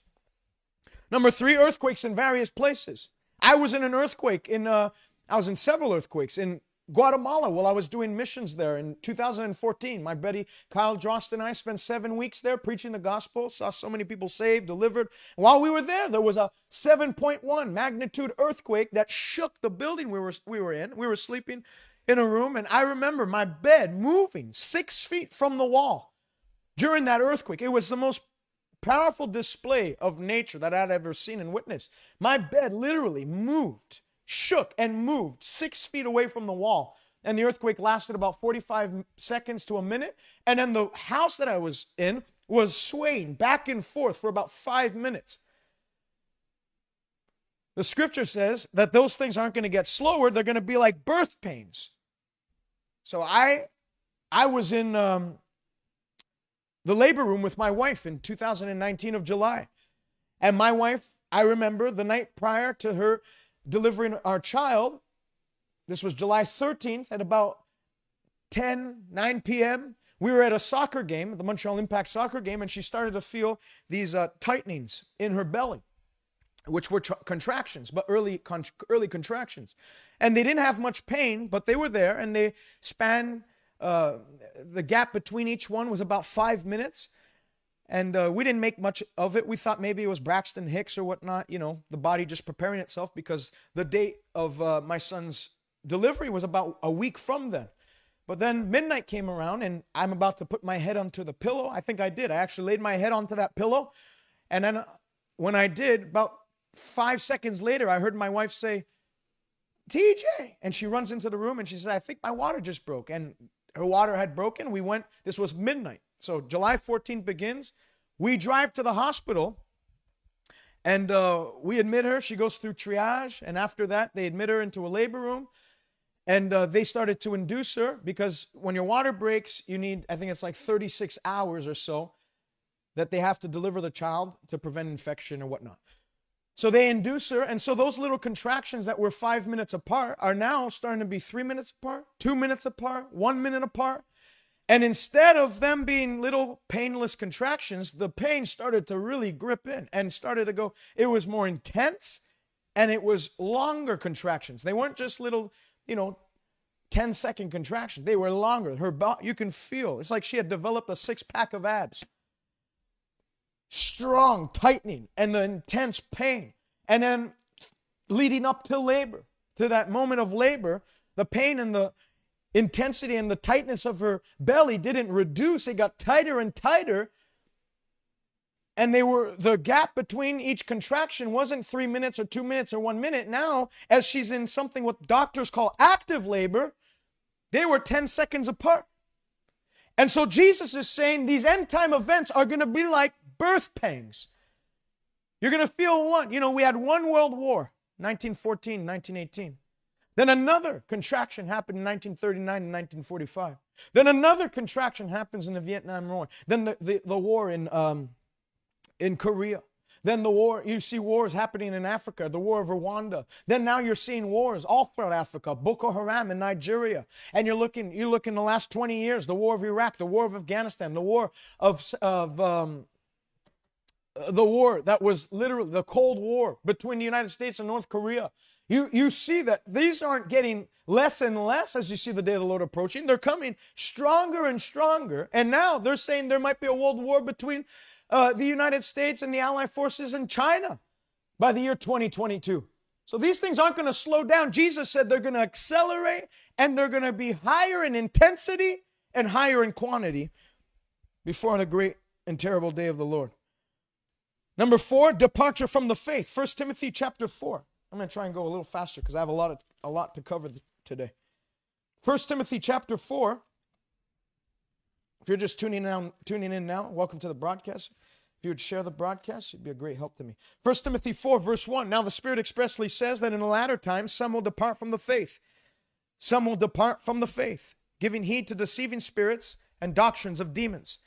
Number three, earthquakes in various places. I was in an earthquake in, I was in several earthquakes in Guatemala while I was doing missions there in 2014. My buddy Kyle Drost and I spent 7 weeks there preaching the gospel, saw so many people saved, delivered. And while we were there, there was a 7.1 magnitude earthquake that shook the building we were in. We were sleeping in a room, and I remember my bed moving 6 feet from the wall during that earthquake. It was the most powerful display of nature that I'd ever seen and witnessed. My bed literally moved, shook and moved 6 feet away from the wall, and the earthquake lasted about 45 seconds to a minute, and then the house that I was in was swaying back and forth for about 5 minutes. The scripture says that those things aren't going to get slower. They're going to be like birth pains. So I was in the labor room with my wife in 2019 of July. And my wife, I remember the night prior to her delivering our child, this was July 13th at about 9 p.m., we were at a soccer game, the Montreal Impact soccer game, and she started to feel these tightenings in her belly, which were contractions, but early contractions. And they didn't have much pain, but they were there, and they spanned, the gap between each one was about 5 minutes. And we didn't make much of it. We thought maybe it was Braxton Hicks or whatnot, you know, the body just preparing itself, because the date of my son's delivery was about a week from then. But then midnight came around and I'm about to put my head onto the pillow. I think I did. I actually laid my head onto that pillow. And then when I did, about 5 seconds later, I heard my wife say, TJ. And she runs into the room and she says, I think my water just broke. And her water had broken. We went, this was midnight. So July 14th begins. We drive to the hospital and we admit her. She goes through triage. And after that, they admit her into a labor room. And they started to induce her, because when your water breaks, you need, I think it's like 36 hours or so that they have to deliver the child to prevent infection or whatnot. So they induce her. And so those little contractions that were 5 minutes apart are now starting to be 3 minutes apart, 2 minutes apart, 1 minute apart. And instead of them being little painless contractions, the pain started to really grip in and started to go. It was more intense and it was longer contractions. They weren't just little, you know, 10-second contractions. They were longer. Her body, you can feel. It's like she had developed a six-pack of abs. Strong tightening and the intense pain. And then leading up to labor, to that moment of labor, the pain and the intensity and the tightness of her belly didn't reduce. It got tighter and tighter. And they were, the gap between each contraction wasn't 3 minutes or 2 minutes or 1 minute. Now, as she's in something what doctors call active labor, they were 10 seconds apart. And so Jesus is saying these end time events are going to be like birth pangs. You're going to feel one. You know, we had one World War, 1914, 1918. Then another contraction happened in 1939 and 1945. Then another contraction happens in the Vietnam War. Then the war in Korea. Then the war, you see wars happening in Africa, the war of Rwanda. Then now you're seeing wars all throughout Africa, Boko Haram in Nigeria. And you're looking the last 20 years, the war of Iraq, the war of Afghanistan, the war the war that was literally the Cold War between the United States and North Korea. You see that these aren't getting less and less as you see the day of the Lord approaching. They're coming stronger and stronger. And now they're saying there might be a world war between the United States and the Allied forces in China by the year 2022. So these things aren't going to slow down. Jesus said they're going to accelerate and they're going to be higher in intensity and higher in quantity before the great and terrible day of the Lord. Number four, departure from the faith. 1 Timothy chapter 4. I'm going to try and go a little faster because I have a lot to cover today. 1 Timothy chapter 4. If you're just tuning in now, welcome to the broadcast. If you would share the broadcast, it'd be a great help to me. 1 Timothy 4 verse 1. Now the Spirit expressly says that in the latter times some will depart from the faith. Giving heed to deceiving spirits and doctrines of demons.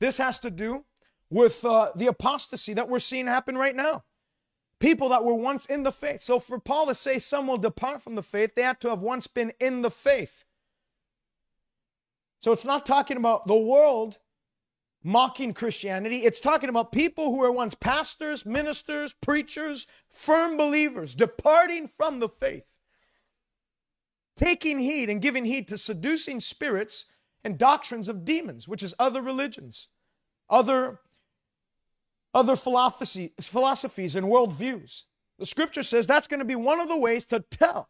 This has to do with the apostasy that we're seeing happen right now. People that were once in the faith. So for Paul to say some will depart from the faith, they had to have once been in the faith. So it's not talking about the world mocking Christianity. It's talking about people who were once pastors, ministers, preachers, firm believers, departing from the faith. Taking heed and giving heed to seducing spirits and doctrines of demons, which is other religions, other philosophies and worldviews. The scripture says that's going to be one of the ways to tell.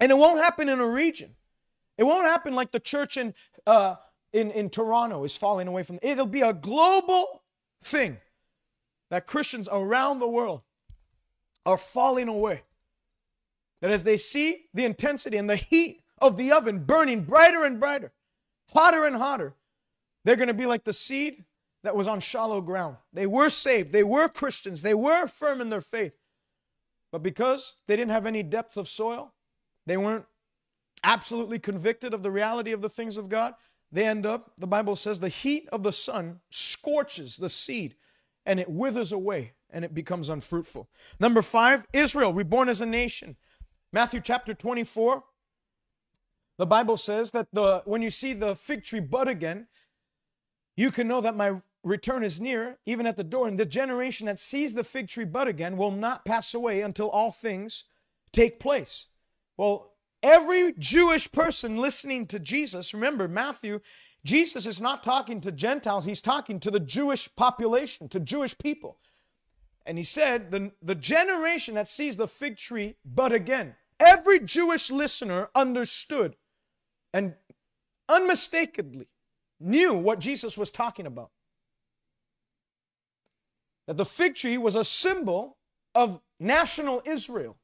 And it won't happen in a region. It won't happen like the church in Toronto is falling away from. It'll be a global thing that Christians around the world are falling away. That as they see the intensity and the heat of the oven burning brighter and brighter, hotter and hotter, they're going to be like the seed that was on shallow ground. They were saved. They were Christians. They were firm in their faith. But because they didn't have any depth of soil, they weren't absolutely convicted of the reality of the things of God, they end up, the Bible says, the heat of the sun scorches the seed and it withers away and it becomes unfruitful. Number five, Israel, reborn as a nation. Matthew chapter 24, the Bible says that when you see the fig tree bud again, you can know that my return is near, even at the door. And the generation that sees the fig tree bud again will not pass away until all things take place. Well, every Jewish person listening to Jesus, remember Matthew, Jesus is not talking to Gentiles. He's talking to the Jewish population, to Jewish people. And he said, the generation that sees the fig tree bud again. Every Jewish listener understood and unmistakably knew what Jesus was talking about. That the fig tree was a symbol of national Israel.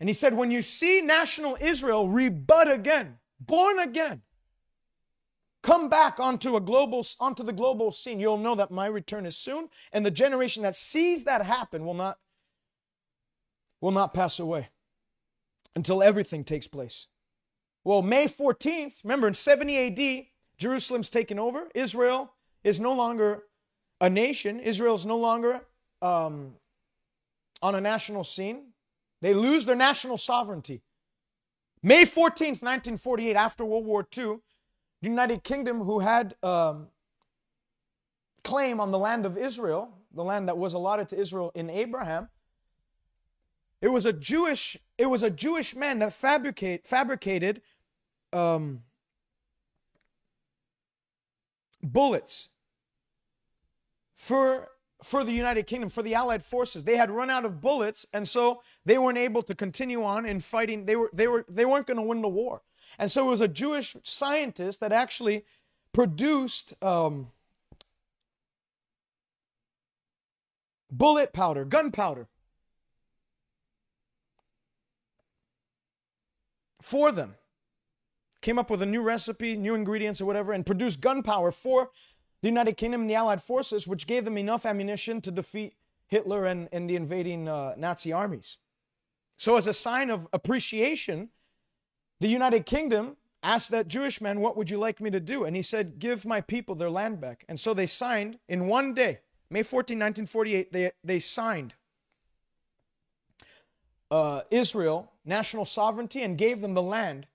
And he said, when you see national Israel rebud again, born again, come back onto the global scene, you'll know that my return is soon, and the generation that sees that happen will not pass away until everything takes place. Well, May 14th, remember in 70 AD, Jerusalem's taken over. Israel is no longer a nation. Israel is no longer on a national scene. They lose their national sovereignty. May 14th, 1948, after World War II, the United Kingdom, who had claim on the land of Israel, the land that was allotted to Israel in Abraham, it was a Jewish man that fabricated bullets for the United Kingdom, for the Allied forces. They had run out of bullets, and so they weren't able to continue on in fighting. They weren't going to win the war. And so it was a Jewish scientist that actually produced bullet powder, gunpowder for them. Came up with a new recipe, new ingredients or whatever, and produced gunpowder for the United Kingdom and the Allied forces, which gave them enough ammunition to defeat Hitler and the invading Nazi armies. So as a sign of appreciation, the United Kingdom asked that Jewish man, what would you like me to do? And he said, give my people their land back. And so they signed in one day, May 14, 1948, they signed Israel, national sovereignty, and gave them the land.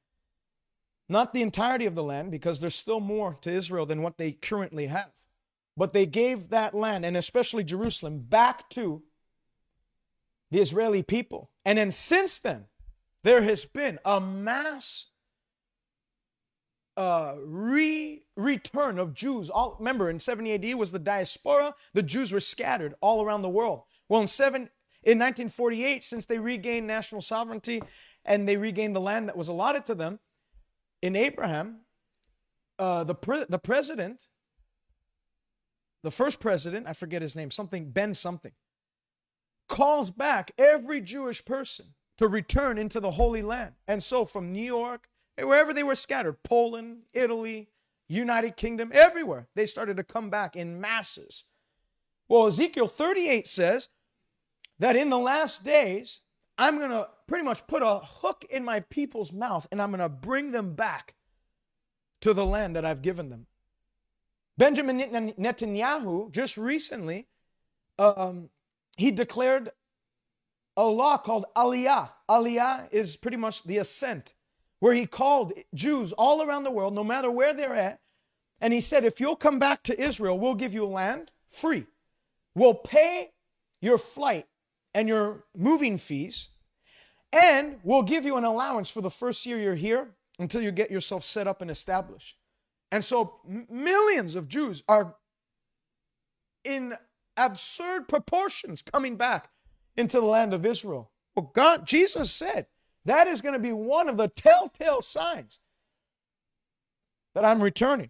Not the entirety of the land, because there's still more to Israel than what they currently have. But they gave that land, and especially Jerusalem, back to the Israeli people. And then since then, there has been a mass return of Jews. All, remember, in 70 AD was the diaspora. The Jews were scattered all around the world. Well, in 1948, since they regained national sovereignty and they regained the land that was allotted to them, in Abraham, the first president, I forget his name, Ben something, calls back every Jewish person to return into the Holy Land. And so from New York, wherever they were scattered, Poland, Italy, United Kingdom, everywhere, they started to come back in masses. Well, Ezekiel 38 says that in the last days, I'm going to pretty much put a hook in my people's mouth and I'm going to bring them back to the land that I've given them. Benjamin Netanyahu, just recently, he declared a law called Aliyah. Aliyah is pretty much the ascent, where he called Jews all around the world, no matter where they're at, and he said, if you'll come back to Israel, we'll give you land free. We'll pay your flight and your moving fees, and we'll give you an allowance for the first year you're here until you get yourself set up and established. And so millions of Jews are in absurd proportions coming back into the land of Israel. Well, God, Jesus said, that is going to be one of the telltale signs that I'm returning.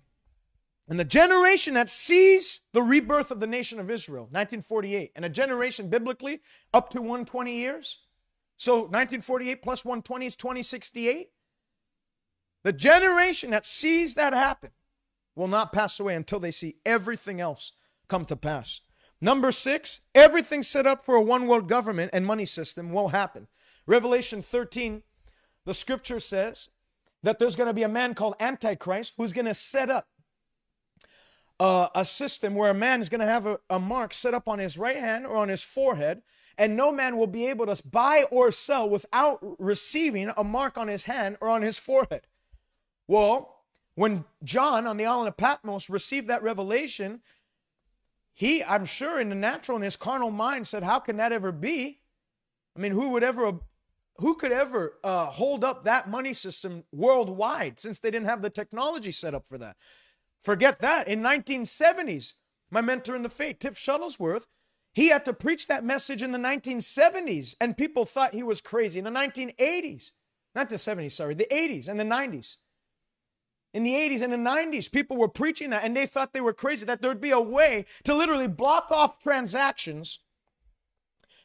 And the generation that sees the rebirth of the nation of Israel, 1948, and a generation biblically up to 120 years, so 1948 plus 120 is 2068, the generation that sees that happen will not pass away until they see everything else come to pass. Number 6, everything set up for a one-world government and money system will happen. Revelation 13, the scripture says that there's going to be a man called Antichrist who's going to set up a system where a man is going to have a mark set up on his right hand or on his forehead, and no man will be able to buy or sell without receiving a mark on his hand or on his forehead. Well, when John on the island of Patmos received that revelation, he, I'm sure in the natural, in his carnal mind, said, how can that ever be? I mean, who could ever hold up that money system worldwide, since they didn't have the technology set up for that? Forget that. In 1970s, my mentor in the faith, Ted Shuttlesworth, he had to preach that message in the 1970s, and people thought he was crazy. In the 1980s, not the 70s, sorry, the 80s and the 90s. In the 80s and the 90s, people were preaching that, and they thought they were crazy, that there would be a way to literally block off transactions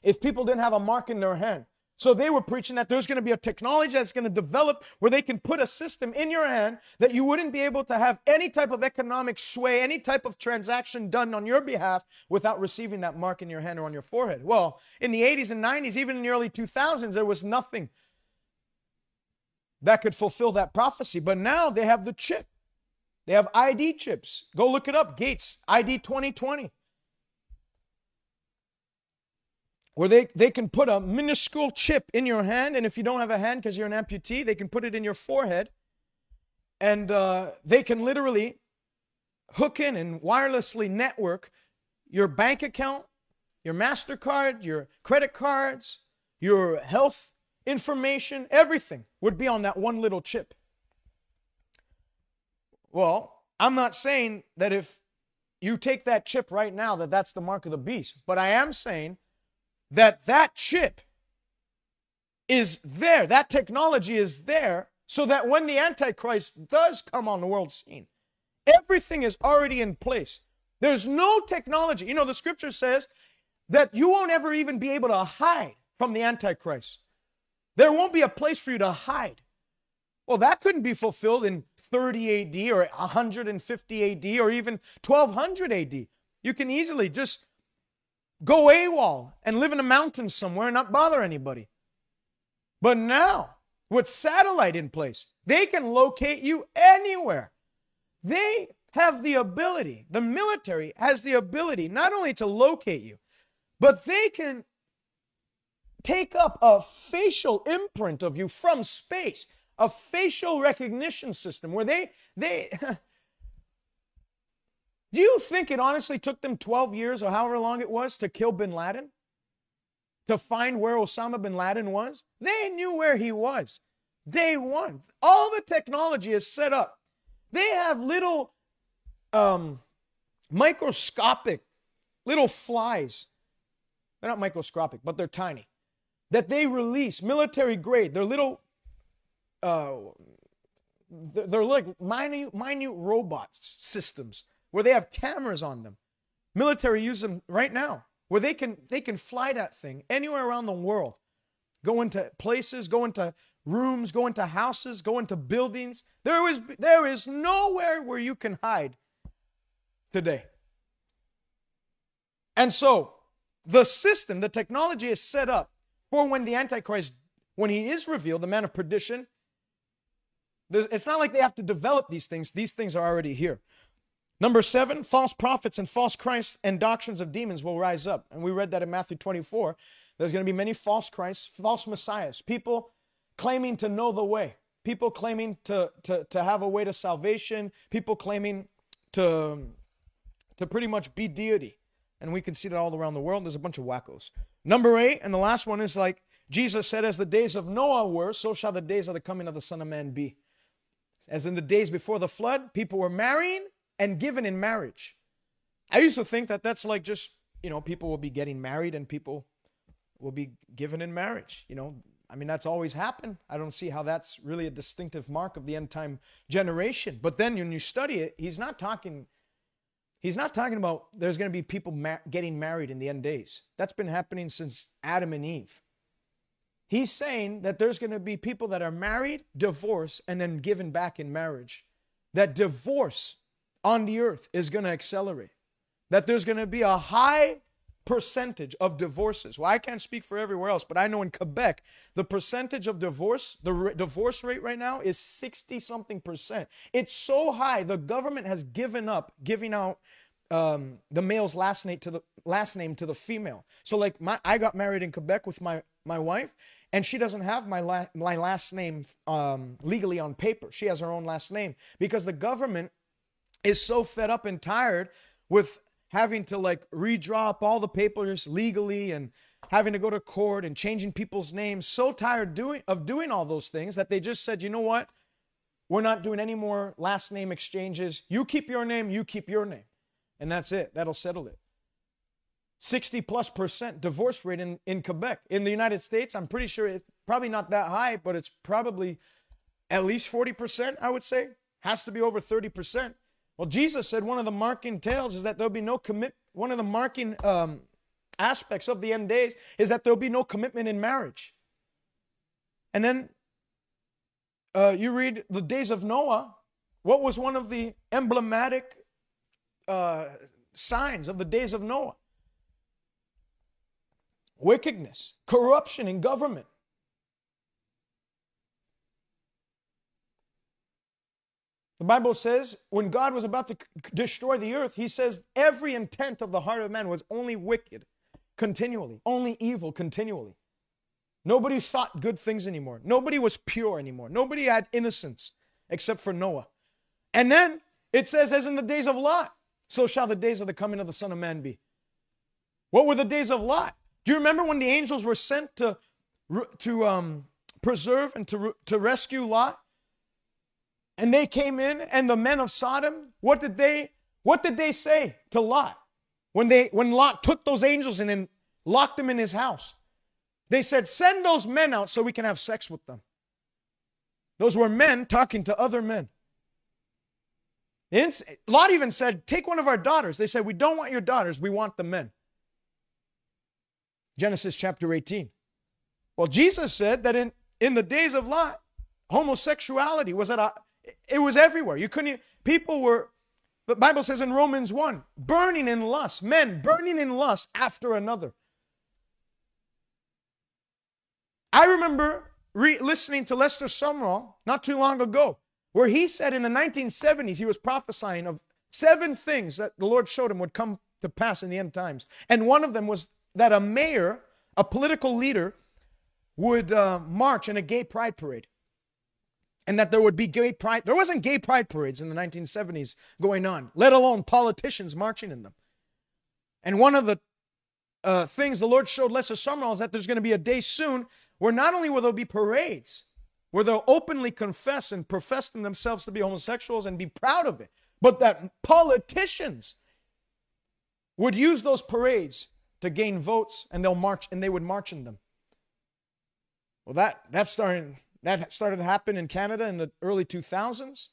if people didn't have a mark in their hand. So they were preaching that there's going to be a technology that's going to develop where they can put a system in your hand that you wouldn't be able to have any type of economic sway, any type of transaction done on your behalf without receiving that mark in your hand or on your forehead. Well, in the 80s and 90s, even in the early 2000s, there was nothing that could fulfill that prophecy. But now they have the chip. They have ID chips. Go look it up, Gates, ID 2020. Where they can put a minuscule chip in your hand, and if you don't have a hand because you're an amputee, they can put it in your forehead, and they can literally hook in and wirelessly network your bank account, your MasterCard, your credit cards, your health information, everything would be on that one little chip. Well, I'm not saying that if you take that chip right now that that's the mark of the beast, but I am saying that chip is there, that technology is there, so that when the Antichrist does come on the world scene, everything is already in place. There's no technology. You know, the scripture says that you won't ever even be able to hide from the Antichrist. There won't be a place for you to hide. Well, that couldn't be fulfilled in 30 AD or 150 AD or even 1200 AD. You can easily just go AWOL and live in a mountain somewhere and not bother anybody. But now, with satellite in place, they can locate you anywhere. They have the ability, the military has the ability not only to locate you, but they can take up a facial imprint of you from space, a facial recognition system where they Do you think it honestly took them 12 years or however long it was to kill bin Laden? To find where Osama bin Laden was? They knew where he was. Day one. All the technology is set up. They have little microscopic, little flies. They're not microscopic, but they're tiny. That they release, military grade. They're little, they're like minute robots systems, where they have cameras on them. Military use them right now, where they can fly that thing anywhere around the world, go into places, go into rooms, go into houses, go into buildings. There is nowhere where you can hide today. And so the system, the technology is set up for when the Antichrist, when he is revealed, the man of perdition. It's not like they have to develop these things. These things are already here. Number 7, false prophets and false Christs and doctrines of demons will rise up. And we read that in Matthew 24. There's going to be many false Christs, false messiahs, people claiming to know the way, people claiming to have a way to salvation, people claiming to pretty much be deity. And we can see that all around the world. There's a bunch of wackos. Number 8, and the last one is like Jesus said, as the days of Noah were, so shall the days of the coming of the Son of Man be. As in the days before the flood, people were marrying and given in marriage. I used to think that that's like just, you know, people will be getting married and people will be given in marriage. You know, I mean, that's always happened. I don't see how that's really a distinctive mark of the end time generation. But then when you study it, he's not talking about there's going to be people getting married in the end days. That's been happening since Adam and Eve. He's saying that there's going to be people that are married, divorced, and then given back in marriage. That divorce on the earth is going to accelerate. That there's going to be a high percentage of divorces. Well, I can't speak for everywhere else, but I know in Quebec, the percentage of divorce, the divorce rate right now is 60-something percent. It's so high, the government has given up giving out the male's last name to the female. So like I got married in Quebec with my wife, and she doesn't have my last name legally on paper. She has her own last name because the government is so fed up and tired with having to like redraw up all the papers legally and having to go to court and changing people's names, so tired of doing all those things that they just said, you know what? We're not doing any more last name exchanges. You keep your name, you keep your name. And that's it. That'll settle it. 60+% divorce rate in Quebec. In the United States, I'm pretty sure it's probably not that high, but it's probably at least 40%, I would say. Has to be over 30%. Well, Jesus said one of the marking tales is that there'll be no commitment. One of the marking aspects of the end days is that there'll be no commitment in marriage. And then you read the days of Noah. What was one of the emblematic signs of the days of Noah? Wickedness, corruption in government. The Bible says when God was about to destroy the earth, he says every intent of the heart of man was only wicked continually, only evil continually. Nobody thought good things anymore. Nobody was pure anymore. Nobody had innocence except for Noah. And then it says, as in the days of Lot, so shall the days of the coming of the Son of Man be. What were the days of Lot? Do you remember when the angels were sent to preserve and to rescue Lot? And they came in, and the men of Sodom, what did they say to Lot when Lot took those angels and then locked them in his house? They said, "Send those men out so we can have sex with them." Those were men talking to other men. Lot even said, "Take one of our daughters." They said, "We don't want your daughters, we want the men." Genesis chapter 18. Well, Jesus said that in the days of Lot, homosexuality was it was everywhere. You couldn't. People were, the Bible says in Romans 1, burning in lust. Men burning in lust after another. I remember listening to Lester Sumrall not too long ago, where he said in the 1970s he was prophesying of 7 things that the Lord showed him would come to pass in the end times, and one of them was that a mayor, a political leader, would march in a gay pride parade. And that there would be gay pride. There wasn't gay pride parades in the 1970s going on, let alone politicians marching in them. And one of the things the Lord showed Lester Sumrall is that there's going to be a day soon where not only will there be parades, where they'll openly confess and profess themselves to be homosexuals and be proud of it, but that politicians would use those parades to gain votes, and they would march in them. Well, that started to happen in Canada in the early 2000s.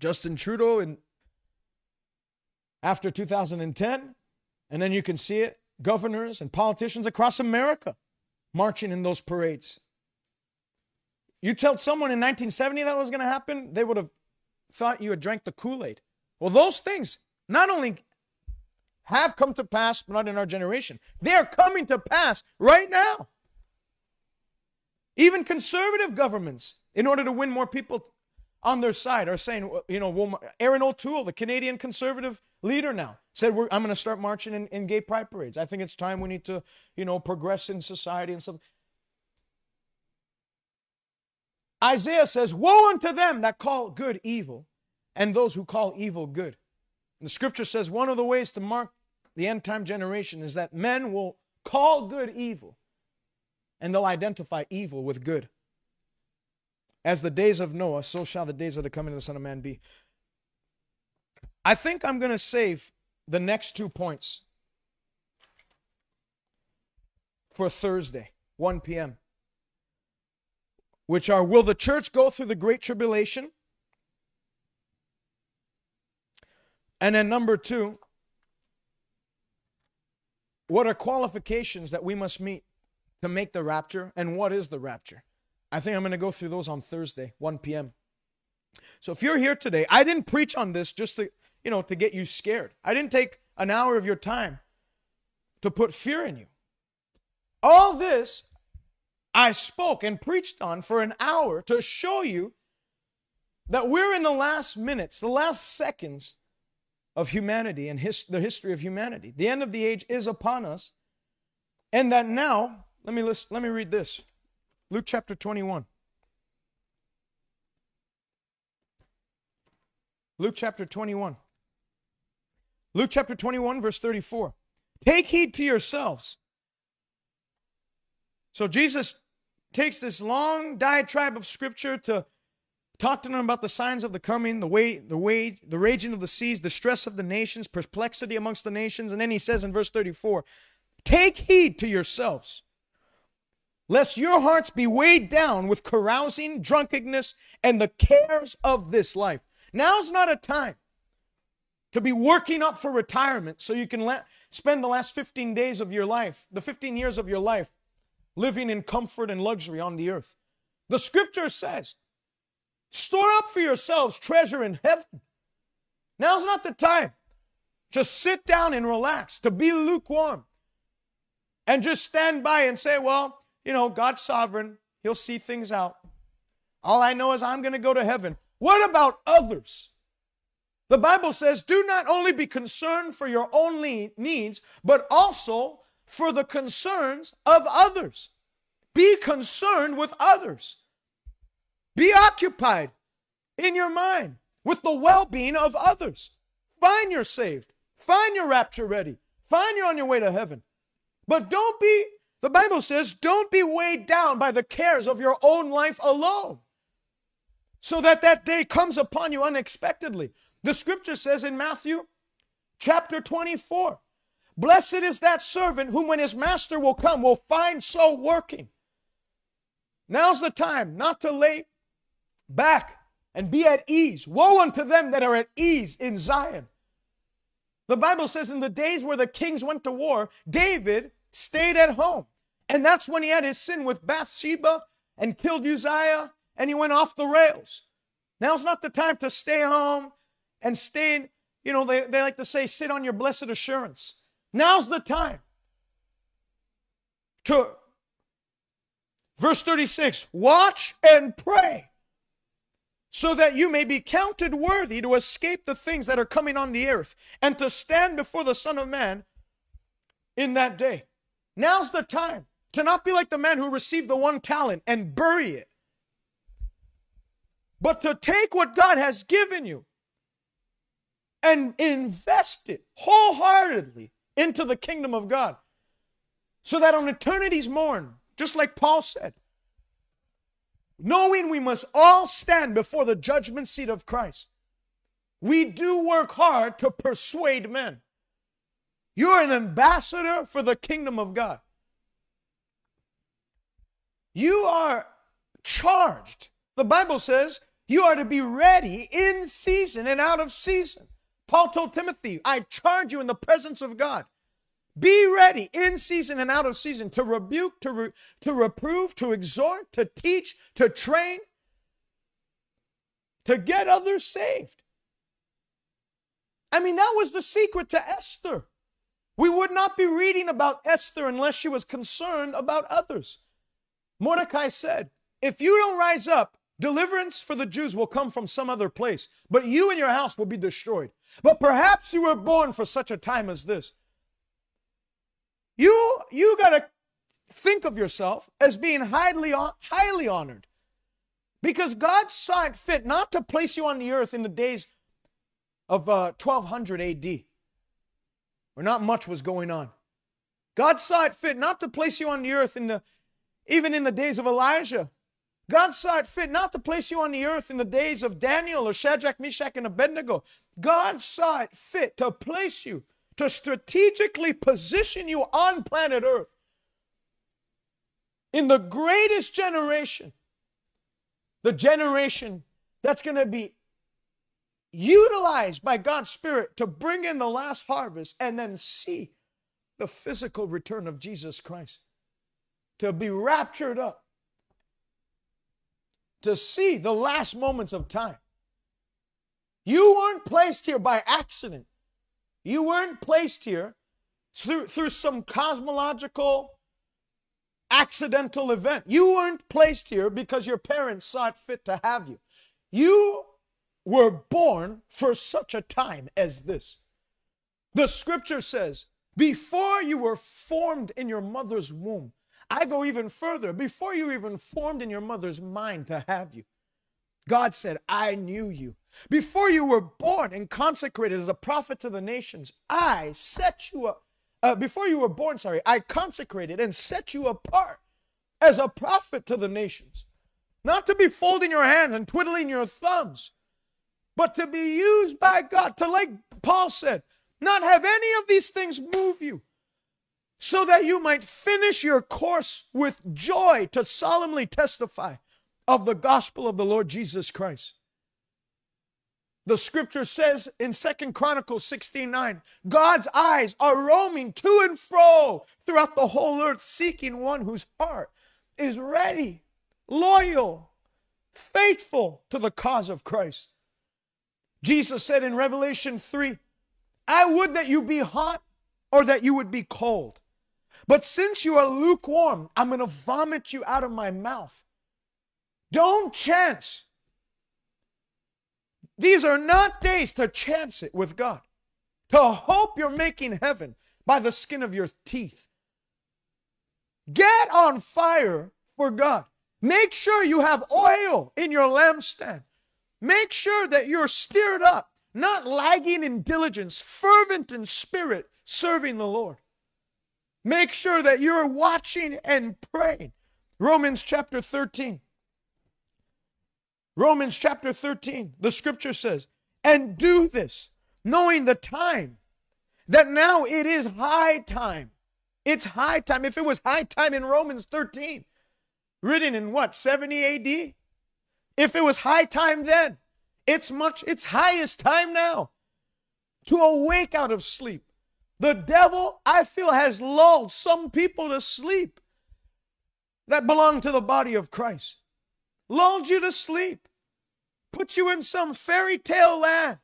Justin Trudeau after 2010, and then you can see it, governors and politicians across America marching in those parades. You tell someone in 1970 that was going to happen, they would have thought you had drank the Kool-Aid. Well, those things not only have come to pass, but not in our generation. They are coming to pass right now. Even conservative governments, in order to win more people on their side, are saying, you know, Erin O'Toole, the Canadian conservative leader now, said, I'm going to start marching in gay pride parades. I think it's time we need to, you know, progress in society and stuff. Isaiah says, woe unto them that call good evil, and those who call evil good. And the scripture says one of the ways to mark the end time generation is that men will call good evil, and they'll identify evil with good. As the days of Noah, so shall the days of the coming of the Son of Man be. I think I'm going to save the next 2 points for Thursday, 1 p.m., which are, will the church go through the Great Tribulation? And then number 2, what are qualifications that we must meet to make the rapture, and what is the rapture? I think I'm going to go through those on Thursday, 1 p.m. So if you're here today, I didn't preach on this just to, you know, to get you scared. I didn't take an hour of your time to put fear in you. All this I spoke and preached on for an hour to show you that we're in the last minutes, the last seconds of humanity and the history of humanity. The end of the age is upon us. And that now, let me read this. Luke chapter 21. Luke chapter 21, verse 34. Take heed to yourselves, So Jesus takes this long diatribe of Scripture to talk to them about the signs of the coming, the raging of the seas, the stress of the nations, perplexity amongst the nations. And then he says in verse 34, "Take heed to yourselves, lest your hearts be weighed down with carousing, drunkenness, and the cares of this life." Now's not a time to be working up for retirement so you can spend the last 15 days of your life, the 15 years of your life, living in comfort and luxury on the earth. The Scripture says, store up for yourselves treasure in heaven. Now's not the time. Just sit down and relax, to be lukewarm, and just stand by and say, well, you know, God's sovereign. He'll see things out. All I know is I'm going to go to heaven. What about others? The Bible says, do not only be concerned for your own needs, but also for the concerns of others. Be concerned with others. Be occupied in your mind with the well-being of others. Find you're saved. Find you're rapture ready. Find you're on your way to heaven. But don't be, the Bible says, don't be weighed down by the cares of your own life alone, so that that day comes upon you unexpectedly. The Scripture says in Matthew chapter 24, "Blessed is that servant whom when his master will come will find so working." Now's the time not to lay back and be at ease. Woe unto them that are at ease in Zion. The Bible says in the days where the kings went to war, David stayed at home. And that's when he had his sin with Bathsheba and killed Uzziah, and he went off the rails. Now's not the time to stay home and stay in, you know, they like to say, sit on your blessed assurance. Now's the time to, verse 36, watch and pray so that you may be counted worthy to escape the things that are coming on the earth and to stand before the Son of Man in that day. Now's the time to not be like the man who received the 1 talent and bury it, but to take what God has given you and invest it wholeheartedly into the kingdom of God, so that on eternity's morn, just like Paul said, knowing we must all stand before the judgment seat of Christ, we do work hard to persuade men. You're an ambassador for the kingdom of God. You are charged. The Bible says you are to be ready in season and out of season. Paul told Timothy, I charge you in the presence of God, be ready in season and out of season to rebuke, to reprove, to exhort, to teach, to train, to get others saved. I mean, that was the secret to Esther. We would not be reading about Esther unless she was concerned about others. Mordecai said, if you don't rise up, deliverance for the Jews will come from some other place, but you and your house will be destroyed. But perhaps you were born for such a time as this. You got to think of yourself as being highly honored, because God saw it fit not to place you on the earth in the days of 1200 AD, where not much was going on. God saw it fit not to place you on the earth even in the days of Elijah. God saw it fit not to place you on the earth in the days of Daniel or Shadrach, Meshach, and Abednego. God saw it fit to place you, to strategically position you on planet earth in the greatest generation, the generation that's going to be utilized by God's Spirit to bring in the last harvest and then see the physical return of Jesus Christ, to be raptured up, to see the last moments of time. You weren't placed here by accident. You weren't placed here through some cosmological, accidental event. You weren't placed here because your parents saw it fit to have you. You were born for such a time as this. The Scripture says, before you were formed in your mother's womb, I go even further. Before you were even formed in your mother's mind to have you, God said, I knew you. Before you were born and consecrated as a prophet to the nations, I set you up. Before you were born, I consecrated and set you apart as a prophet to the nations. Not to be folding your hands and twiddling your thumbs, but to be used by God, to, like Paul said, not have any of these things move you, so that you might finish your course with joy to solemnly testify of the gospel of the Lord Jesus Christ. The scripture says in 2 Chronicles 16:9, God's eyes are roaming to and fro throughout the whole earth, seeking one whose heart is ready, loyal, faithful to the cause of Christ. Jesus said in Revelation 3, I would that you be hot or that you would be cold. But since you are lukewarm, I'm going to vomit you out of my mouth. Don't chance. These are not days to chance it with God, to hope you're making heaven by the skin of your teeth. Get on fire for God. Make sure you have oil in your lampstand. Make sure that you're stirred up, not lagging in diligence, fervent in spirit, serving the Lord. Make sure that you're watching and praying. Romans chapter 13, the scripture says, and do this, knowing the time, that now it is high time. It's high time. If it was high time in Romans 13, written in what, 70 AD? If it was high time then, it's highest time now to awake out of sleep. The devil, I feel, has lulled some people to sleep that belong to the body of Christ. Lulled you to sleep. Put you in some fairy tale land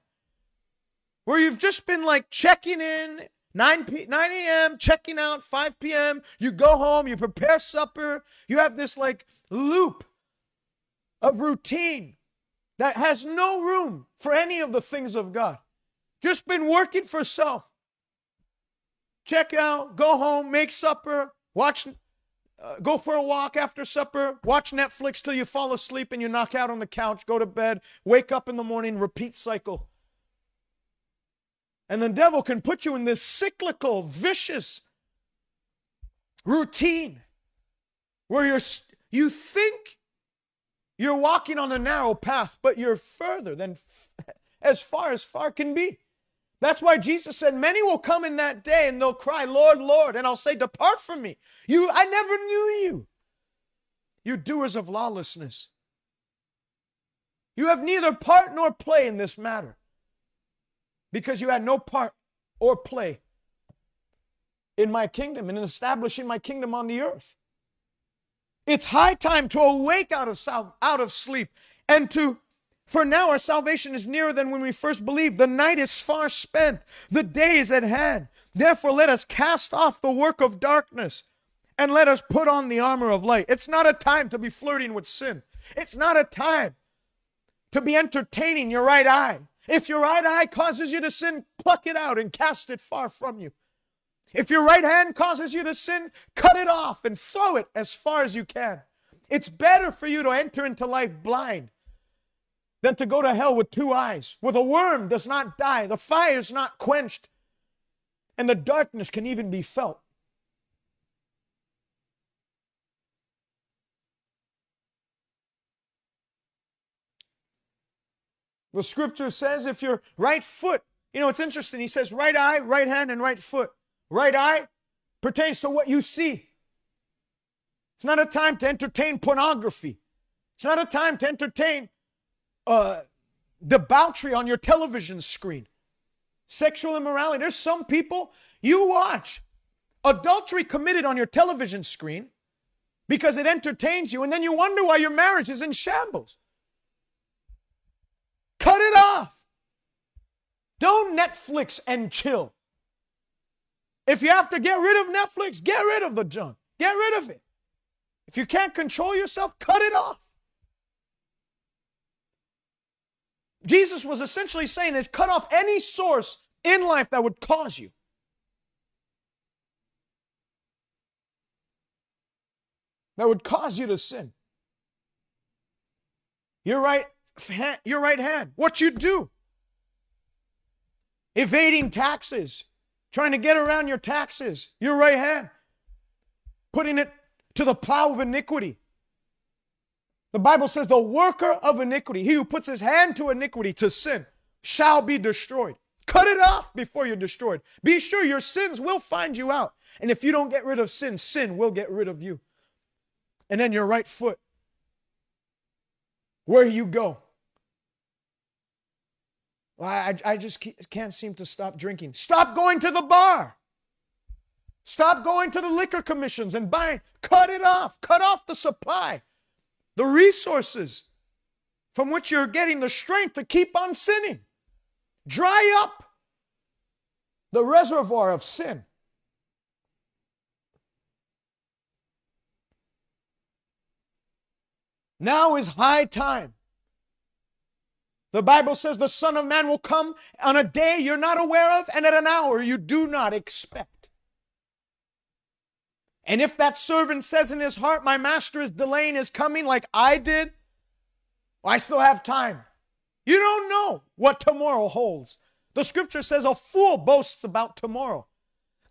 where you've just been like checking in, 9 a.m., checking out, 5 p.m. You go home, you prepare supper. You have this like loop of routine that has no room for any of the things of God. Just been working for self. Check out, go home, make supper, watch. Go for a walk after supper, watch Netflix till you fall asleep and you knock out on the couch, go to bed, wake up in the morning, repeat cycle. And the devil can put you in this cyclical, vicious routine where you think you're walking on a narrow path, but you're further than as far can be. That's why Jesus said, many will come in that day and they'll cry, Lord, Lord, and I'll say, depart from me. I never knew you. You doers of lawlessness. You have neither part nor play in this matter, because you had no part or play in my kingdom and in establishing my kingdom on the earth. It's high time to awake out of sleep and to, for now our salvation is nearer than when we first believed. The night is far spent. The day is at hand. Therefore, let us cast off the work of darkness and let us put on the armor of light. It's not a time to be flirting with sin. It's not a time to be entertaining your right eye. If your right eye causes you to sin, pluck it out and cast it far from you. If your right hand causes you to sin, cut it off and throw it as far as you can. It's better for you to enter into life blind than to go to hell with two eyes, where the worm does not die, the fire is not quenched, and the darkness can even be felt. The scripture says if your right foot, it's interesting, he says right eye, right hand, and right foot. Right eye pertains to what you see. It's not a time to entertain pornography. It's not a time to entertain debauchery on your television screen, sexual immorality. There's some people you watch adultery committed on your television screen because it entertains you, and then you wonder why your marriage is in shambles. Cut it off. Don't Netflix and chill. If you have to get rid of Netflix, get rid of the junk. Get rid of it. If you can't control yourself, cut it off. Jesus was essentially saying is cut off any source in life that would cause you. That would cause you to sin. Your right hand, what you do. Evading taxes, trying to get around your taxes, your right hand. Putting it to the plow of iniquity. The Bible says the worker of iniquity, he who puts his hand to iniquity, to sin, shall be destroyed. Cut it off before you're destroyed. Be sure your sins will find you out. And if you don't get rid of sin, sin will get rid of you. And then your right foot, where you go. Well, I just can't seem to stop drinking. Stop going to the bar. Stop going to the liquor commissions and buying. Cut it off. Cut off the supply. The resources from which you're getting the strength to keep on sinning. Dry up the reservoir of sin. Now is high time. The Bible says the Son of Man will come on a day you're not aware of and at an hour you do not expect. And if that servant says in his heart, my master is delaying his coming like I did, I still have time. You don't know what tomorrow holds. The scripture says a fool boasts about tomorrow.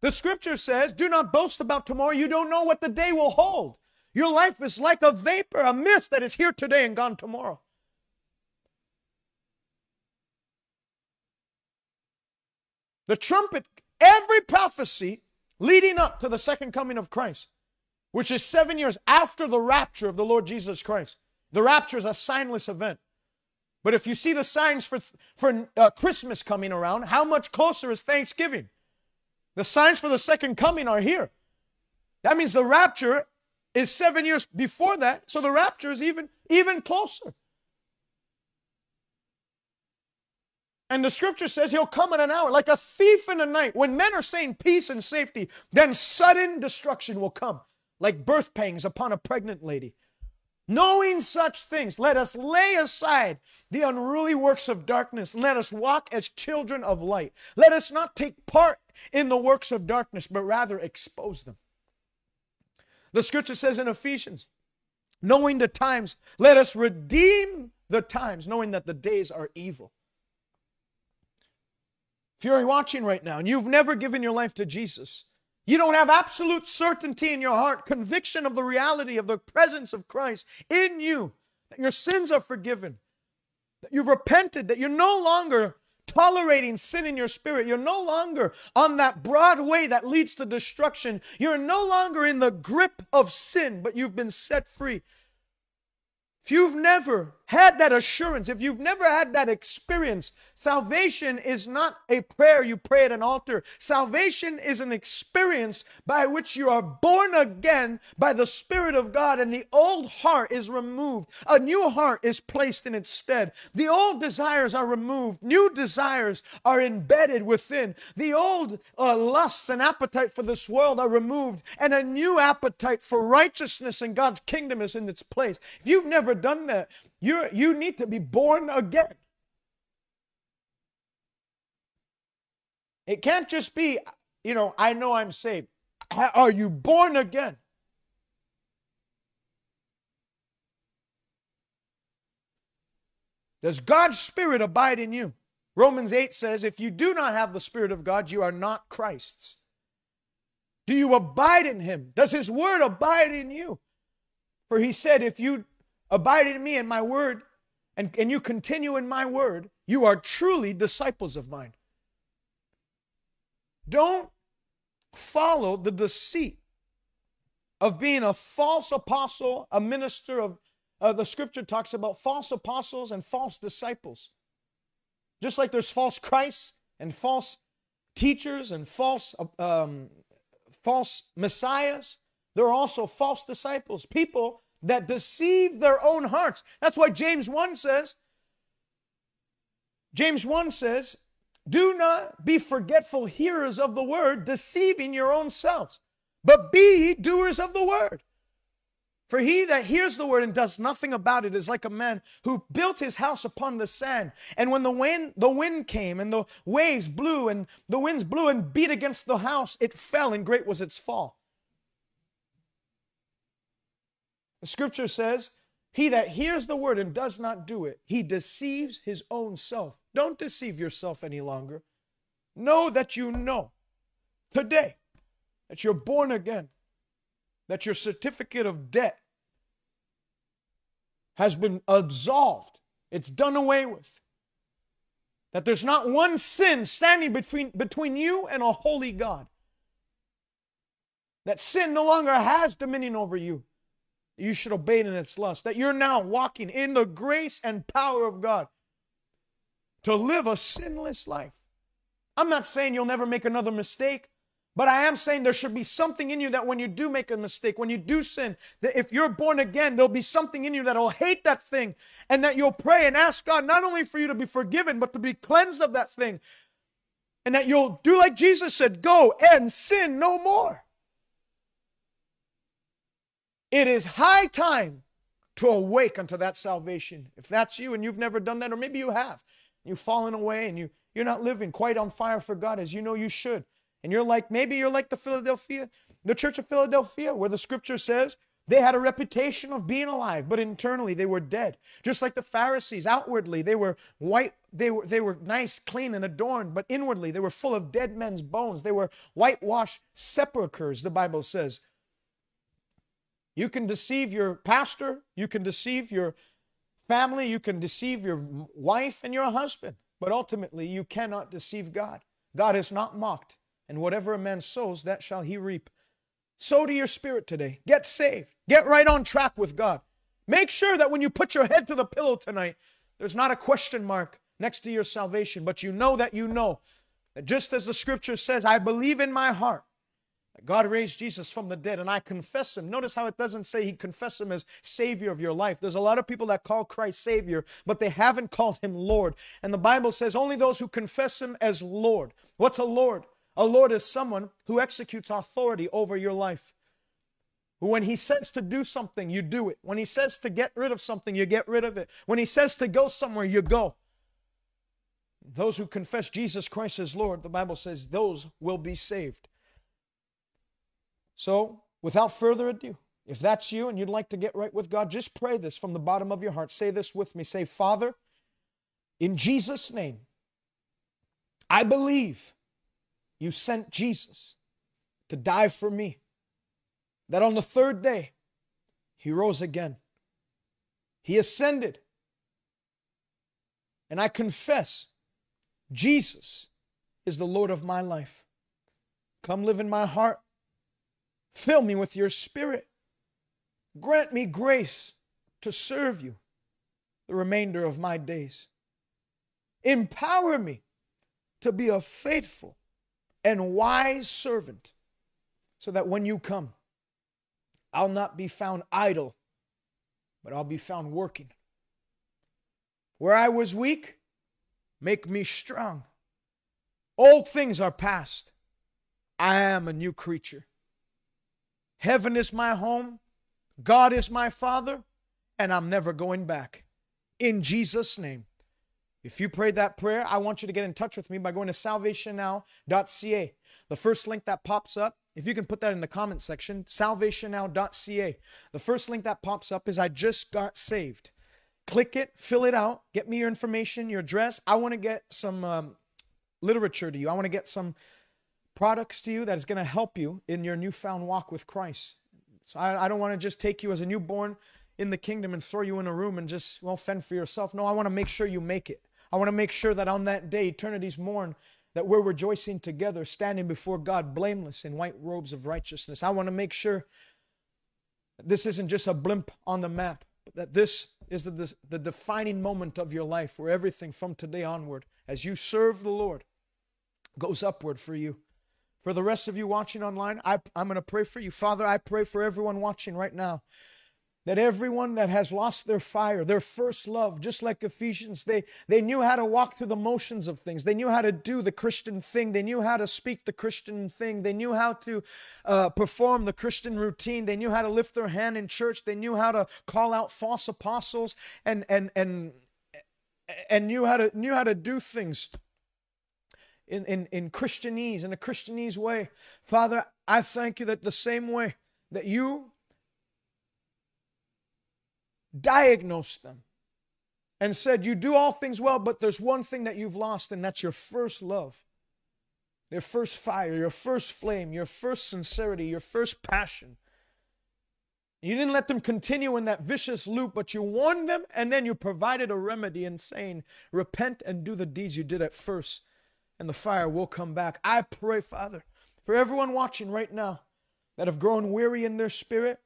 The scripture says, do not boast about tomorrow. You don't know what the day will hold. Your life is like a vapor, a mist that is here today and gone tomorrow. The trumpet, every prophecy leading up to the second coming of Christ, which is 7 years after the rapture of the Lord Jesus Christ. The rapture is a signless event. But if you see the signs for Christmas coming around, how much closer is Thanksgiving? The signs for the second coming are here. That means the rapture is 7 years before that, so the rapture is even closer. And the scripture says he'll come in an hour, like a thief in the night. When men are saying peace and safety, then sudden destruction will come, like birth pangs upon a pregnant lady. Knowing such things, let us lay aside the unruly works of darkness. Let us walk as children of light. Let us not take part in the works of darkness, but rather expose them. The scripture says in Ephesians, knowing the times, let us redeem the times, knowing that the days are evil. If you're watching right now and you've never given your life to Jesus, you don't have absolute certainty in your heart, conviction of the reality of the presence of Christ in you, that your sins are forgiven, that you've repented, that you're no longer tolerating sin in your spirit. You're no longer on that broad way that leads to destruction. You're no longer in the grip of sin, but you've been set free. If you've never had that assurance, if you've never had that experience, salvation is not a prayer you pray at an altar. Salvation is an experience by which you are born again by the Spirit of God, and the old heart is removed. A new heart is placed in its stead. The old desires are removed. New desires are embedded within. The old lusts and appetite for this world are removed, and a new appetite for righteousness and God's kingdom is in its place. If you've never done that, you need to be born again. It can't just be, I know I'm saved. Are you born again? Does God's Spirit abide in you? Romans 8 says, if you do not have the Spirit of God, you are not Christ's. Do you abide in Him? Does His Word abide in you? For He said, if you abide in me and my word, and you continue in my word, you are truly disciples of mine. Don't follow the deceit of being a false apostle, a minister of, the scripture talks about false apostles and false disciples. Just like there's false Christs and false teachers and false messiahs, there are also false disciples, people that deceive their own hearts. That's why James 1 says, do not be forgetful hearers of the word, deceiving your own selves, but be ye doers of the word. For he that hears the word and does nothing about it is like a man who built his house upon the sand. And when the wind came and the waves blew and the winds blew and beat against the house, it fell, and great was its fall. The scripture says, he that hears the word and does not do it, he deceives his own self. Don't deceive yourself any longer. Know that you know today that you're born again. that your certificate of debt has been absolved. It's done away with. That there's not one sin standing between you and a holy God. That sin no longer has dominion over you. You should obey it in its lust. That you're now walking in the grace and power of God to live a sinless life. I'm not saying you'll never make another mistake, but I am saying there should be something in you that when you do make a mistake, when you do sin, that if you're born again, there'll be something in you that'll hate that thing, and that you'll pray and ask God not only for you to be forgiven, but to be cleansed of that thing. And that you'll do like Jesus said, go and sin no more. It is high time to awake unto that salvation. If that's you and you've never done that, or maybe you have, you've fallen away and you're not living quite on fire for God as you know you should. And you're like, maybe you're like the Church of Philadelphia, where the scripture says they had a reputation of being alive, but internally they were dead. Just like the Pharisees, outwardly they were white, they were nice, clean, and adorned, but inwardly they were full of dead men's bones. They were whitewashed sepulchres, the Bible says. You can deceive your pastor, you can deceive your family, you can deceive your wife and your husband, but ultimately you cannot deceive God. God is not mocked. And whatever a man sows, that shall he reap. Sow to your spirit today. Get saved. Get right on track with God. Make sure that when you put your head to the pillow tonight, there's not a question mark next to your salvation, but you know that just as the scripture says, I believe in my heart that God raised Jesus from the dead, and I confess him. Notice how it doesn't say he confessed him as Savior of your life. There's a lot of people that call Christ Savior, but they haven't called him Lord. And the Bible says only those who confess him as Lord. What's a Lord? A Lord is someone who executes authority over your life. When he says to do something, you do it. When he says to get rid of something, you get rid of it. When he says to go somewhere, you go. Those who confess Jesus Christ as Lord, the Bible says, those will be saved. So, without further ado, if that's you and you'd like to get right with God, just pray this from the bottom of your heart. Say this with me. Say, Father, in Jesus' name, I believe you sent Jesus to die for me, that on the third day, he rose again. He ascended. And I confess, Jesus is the Lord of my life. Come live in my heart. Fill me with your spirit. Grant me grace to serve you the remainder of my days. Empower me to be a faithful and wise servant, so that when you come, I'll not be found idle, but I'll be found working. Where I was weak, make me strong. Old things are past. I am a new creature. Heaven is my home. God is my Father, and I'm never going back. In Jesus' name. If you prayed that prayer, I want you to get in touch with me by going to salvationnow.ca. The first link that pops up, if you can put that in the comment section, salvationnow.ca. The first link that pops up is I just got saved. Click it, fill it out, get me your information, your address. I want to get some literature to you. I want to get some products to you that is going to help you in your newfound walk with Christ. So I don't want to just take you as a newborn in the kingdom and throw you in a room and just, well, fend for yourself. No, I want to make sure you make it. I want to make sure that on that day, eternity's morn, that we're rejoicing together, standing before God, blameless in white robes of righteousness. I want to make sure that this isn't just a blimp on the map, but that this is the defining moment of your life, where everything from today onward, as you serve the Lord, goes upward for you. For the rest of you watching online, I'm going to pray for you. Father, I pray for everyone watching right now, that everyone that has lost their fire, their first love, just like Ephesians, they knew how to walk through the motions of things. They knew how to do the Christian thing. They knew how to speak the Christian thing. They knew how to perform the Christian routine. They knew how to lift their hand in church. They knew how to call out false apostles and knew how to do things in Christianese, in a Christianese way. Father, I thank you that the same way that you diagnosed them and said, you do all things well, but there's one thing that you've lost, and that's your first love, your first fire, your first flame, your first sincerity, your first passion. You didn't let them continue in that vicious loop, but you warned them, and then you provided a remedy in saying, repent and do the deeds you did at first, and the fire will come back. I pray, Father, for everyone watching right now that have grown weary in their spirit.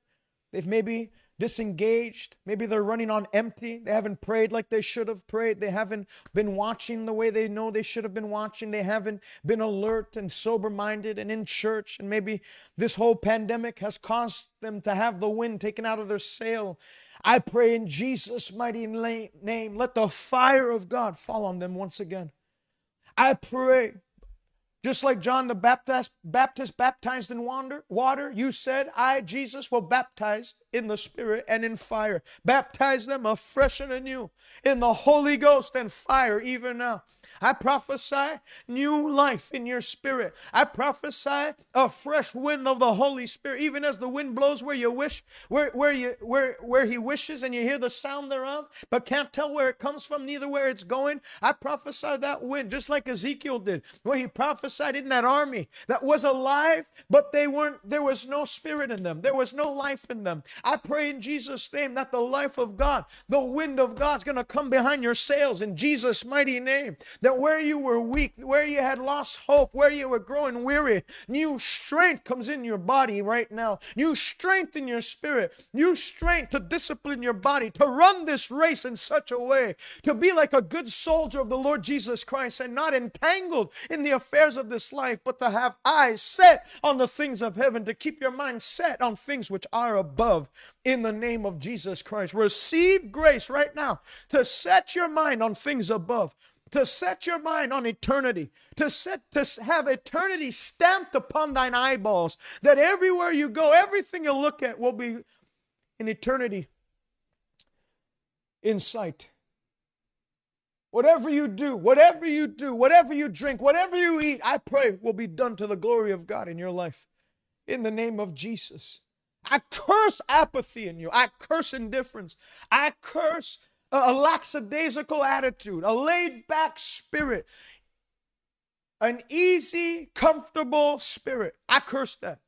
They've maybe disengaged. Maybe they're running on empty. They haven't prayed like they should have prayed. They haven't been watching the way they know they should have been watching. They haven't been alert and sober-minded and in church. And maybe this whole pandemic has caused them to have the wind taken out of their sail. I pray in Jesus' mighty name, let the fire of God fall on them once again. I pray, just like John the Baptist baptized in water, you said, I, Jesus, will baptize in the Spirit and in fire. Baptize them afresh and anew in the Holy Ghost and fire even now. I prophesy new life in your spirit. I prophesy a fresh wind of the Holy Spirit, even as the wind blows where you wish, where he wishes, and you hear the sound thereof, but can't tell where it comes from, neither where it's going. I prophesy that wind, just like Ezekiel did, where he prophesied in that army that was alive, but they weren't, there was no spirit in them. There was no life in them. I pray in Jesus' name that the life of God, the wind of God is going to come behind your sails in Jesus' mighty name. That where you were weak, where you had lost hope, where you were growing weary, new strength comes in your body right now. New strength in your spirit. New strength to discipline your body, to run this race in such a way, to be like a good soldier of the Lord Jesus Christ and not entangled in the affairs of this life, but to have eyes set on the things of heaven, to keep your mind set on things which are above, in the name of Jesus Christ. Receive grace right now to set your mind on things above, to set your mind on eternity, to have eternity stamped upon thine eyeballs, that everywhere you go, everything you look at will be in eternity in sight. Whatever you do, whatever you do, whatever you drink, whatever you eat, I pray will be done to the glory of God in your life. In the name of Jesus. I curse apathy in you. I curse indifference. I curse a lackadaisical attitude, a laid-back spirit, an easy, comfortable spirit. I curse that.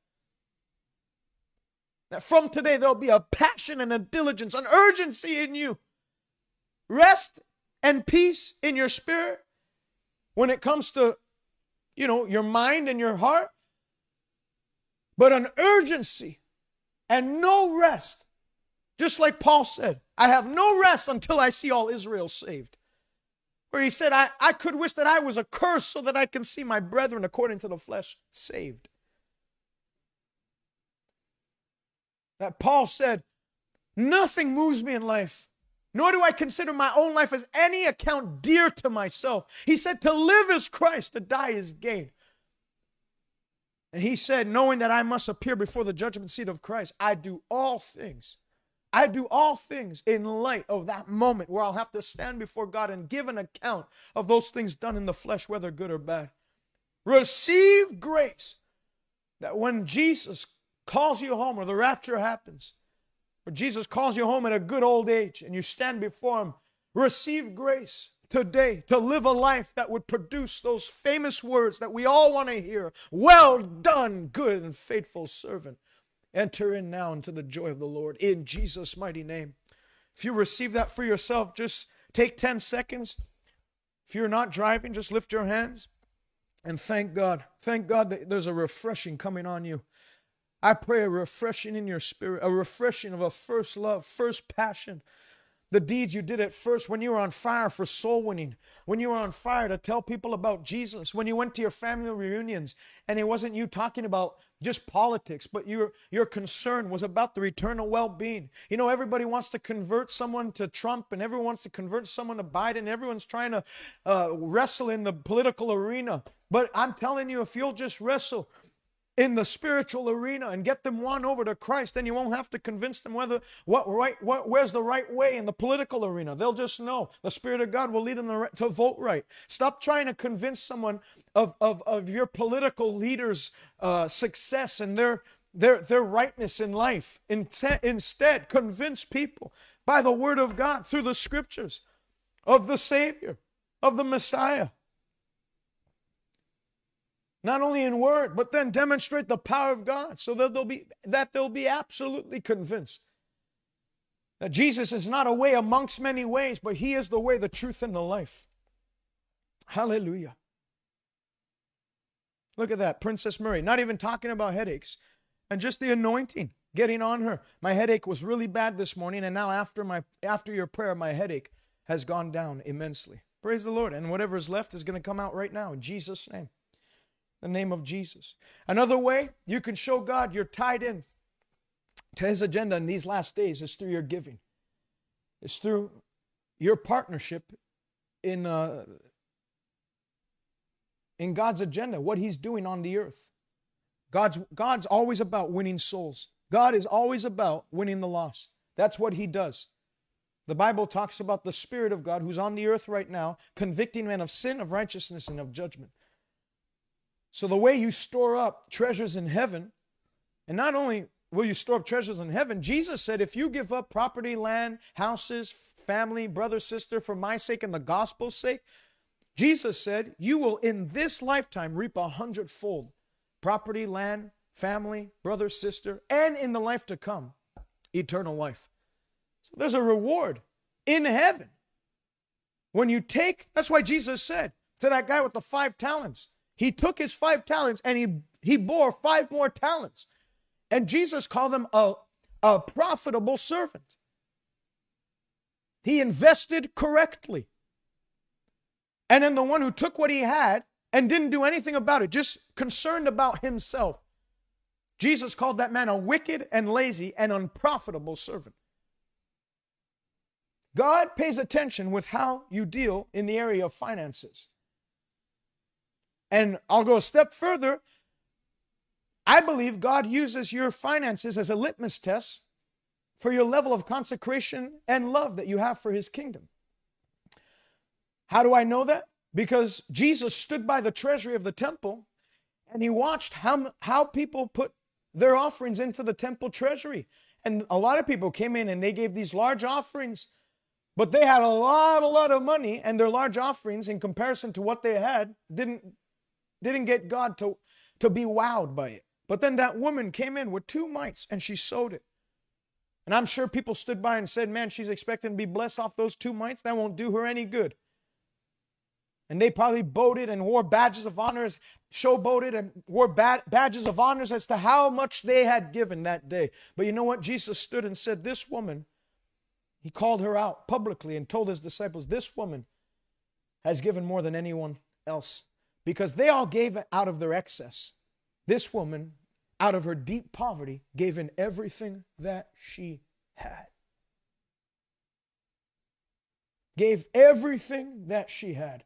That from today there'll be a passion and a diligence, an urgency in you. Rest and peace in your spirit when it comes to, your mind and your heart. But an urgency and no rest. Just like Paul said, I have no rest until I see all Israel saved. Where he said, I could wish that I was accursed so that I can see my brethren according to the flesh saved. That Paul said, nothing moves me in life. Nor do I consider my own life as any account dear to myself. He said, to live is Christ, to die is gain. And he said, knowing that I must appear before the judgment seat of Christ, I do all things in light of that moment where I'll have to stand before God and give an account of those things done in the flesh, whether good or bad. Receive grace that when Jesus calls you home or the rapture happens, Jesus calls you home at a good old age and you stand before Him. Receive grace today to live a life that would produce those famous words that we all want to hear. Well done, good and faithful servant. Enter in now into the joy of the Lord in Jesus' mighty name. If you receive that for yourself, just take 10 seconds. If you're not driving, just lift your hands and thank God. Thank God that there's a refreshing coming on you. I pray a refreshing in your spirit, a refreshing of a first love, first passion. The deeds you did at first when you were on fire for soul winning, when you were on fire to tell people about Jesus, when you went to your family reunions and it wasn't you talking about just politics, but your concern was about their eternal well-being. Everybody wants to convert someone to Trump and everyone wants to convert someone to Biden. Everyone's trying to wrestle in the political arena. But I'm telling you, if you'll just wrestle in the spiritual arena and get them won over to Christ, then you won't have to convince them where's the right way in the political arena. They'll just know the Spirit of God will lead them to vote right. Stop trying to convince someone of your political leader's success and their rightness in life. Instead, convince people by the Word of God through the Scriptures of the Savior, of the Messiah. not only in word, but then demonstrate the power of God so that they'll be absolutely convinced that Jesus is not a way amongst many ways, but he is the way, the truth, and the life. Hallelujah. Look at that, Princess Murray, not even talking about headaches and just the anointing getting on her. My headache was really bad this morning, and now after your prayer, my headache has gone down immensely. Praise the Lord. And whatever is left is going to come out right now in Jesus' name. The name of Jesus. Another way you can show God you're tied in to his agenda in these last days is through your giving. It's through your partnership in God's agenda, what he's doing on the earth. God's always about winning souls. God is always about winning the lost. That's what he does. The Bible talks about the Spirit of God who's on the earth right now, convicting men of sin, of righteousness, and of judgment. So the way you store up treasures in heaven, and not only will you store up treasures in heaven, Jesus said, if you give up property, land, houses, family, brother, sister, for my sake and the gospel's sake, Jesus said, you will in this lifetime reap 100-fold. Property, land, family, brother, sister, and in the life to come, eternal life. So there's a reward in heaven. When you take, that's why Jesus said to that guy with the 5 talents, he took his 5 talents and he bore 5 more talents. And Jesus called him a profitable servant. He invested correctly. And then the one who took what he had and didn't do anything about it, just concerned about himself, Jesus called that man a wicked and lazy and unprofitable servant. God pays attention with how you deal in the area of finances. And I'll go a step further. I believe God uses your finances as a litmus test for your level of consecration and love that you have for his kingdom. How do I know that? Because Jesus stood by the treasury of the temple and he watched how people put their offerings into the temple treasury. And a lot of people came in and they gave these large offerings, but they had a lot of money, and their large offerings in comparison to what they had didn't get God to be wowed by it. But then that woman came in with 2 mites and she sowed it. And I'm sure people stood by and said, man, she's expecting to be blessed off those 2 mites. That won't do her any good. And they probably boated and wore badges of honors, showboated and wore badges of honors as to how much they had given that day. But you know what? Jesus stood and said, this woman, he called her out publicly and told his disciples, this woman has given more than anyone else, because they all gave out of their excess. This woman, out of her deep poverty, gave in everything that she had. Gave everything that she had.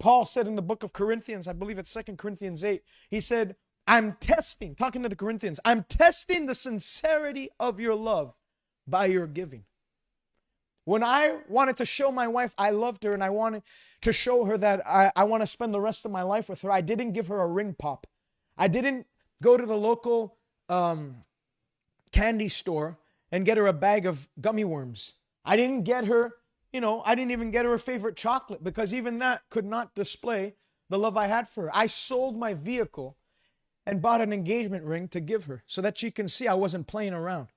Paul said in the book of Corinthians, I believe it's 2 Corinthians 8, he said, talking to the Corinthians, I'm testing the sincerity of your love by your giving. When I wanted to show my wife I loved her and I wanted to show her that I want to spend the rest of my life with her, I didn't give her a ring pop. I didn't go to the local candy store and get her a bag of gummy worms. I didn't get her I didn't even get her a favorite chocolate, because even that could not display the love I had for her. I sold my vehicle and bought an engagement ring to give her so that she can see I wasn't playing around,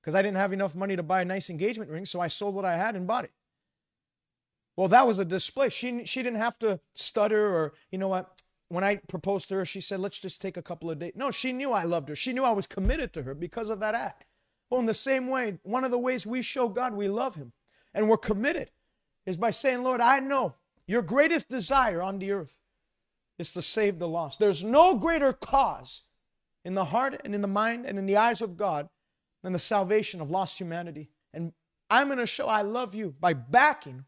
because I didn't have enough money to buy a nice engagement ring, so I sold what I had and bought it. Well, that was a display. She didn't have to stutter or, when I proposed to her, she said, let's just take a couple of days. No, she knew I loved her. She knew I was committed to her because of that act. Well, in the same way, one of the ways we show God we love him and we're committed is by saying, Lord, I know your greatest desire on the earth is to save the lost. There's no greater cause in the heart and in the mind and in the eyes of God than the salvation of lost humanity. And I'm going to show I love you by backing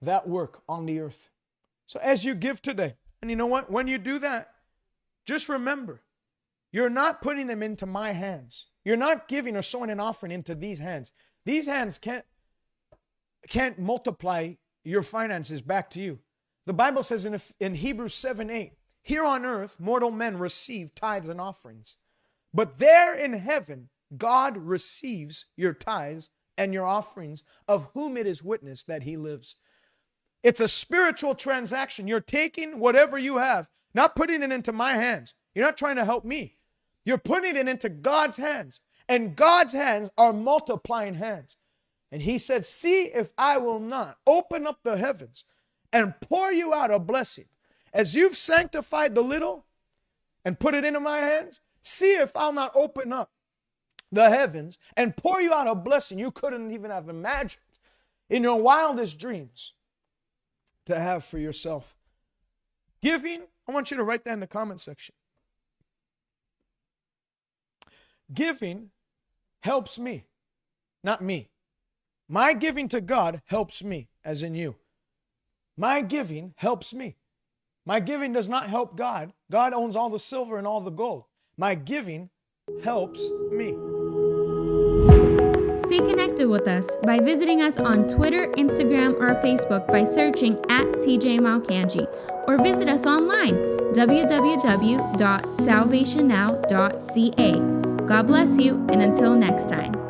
that work on the earth. So as you give today, and you know what? When you do that, just remember, you're not putting them into my hands. You're not giving or sowing an offering into these hands. These hands can't multiply your finances back to you. The Bible says in Hebrews 7:8, here on earth, mortal men receive tithes and offerings. But there in heaven, God receives your tithes and your offerings, of whom it is witnessed that he lives. It's a spiritual transaction. You're taking whatever you have, not putting it into my hands. You're not trying to help me. You're putting it into God's hands. And God's hands are multiplying hands. And he said, see if I will not open up the heavens and pour you out a blessing. As you've sanctified the little and put it into my hands, see if I'll not open up the heavens and pour you out a blessing you couldn't even have imagined in your wildest dreams to have for yourself. Giving, I want you to write that in the comment section. Giving helps me, not me. My giving to God helps me, as in you. My giving helps me. My giving does not help God. God owns all the silver and all the gold. My giving helps me. Stay connected with us by visiting us on Twitter, Instagram, or Facebook by searching @TJ Malkanji, or visit us online, www.salvationnow.ca. God bless you, and until next time.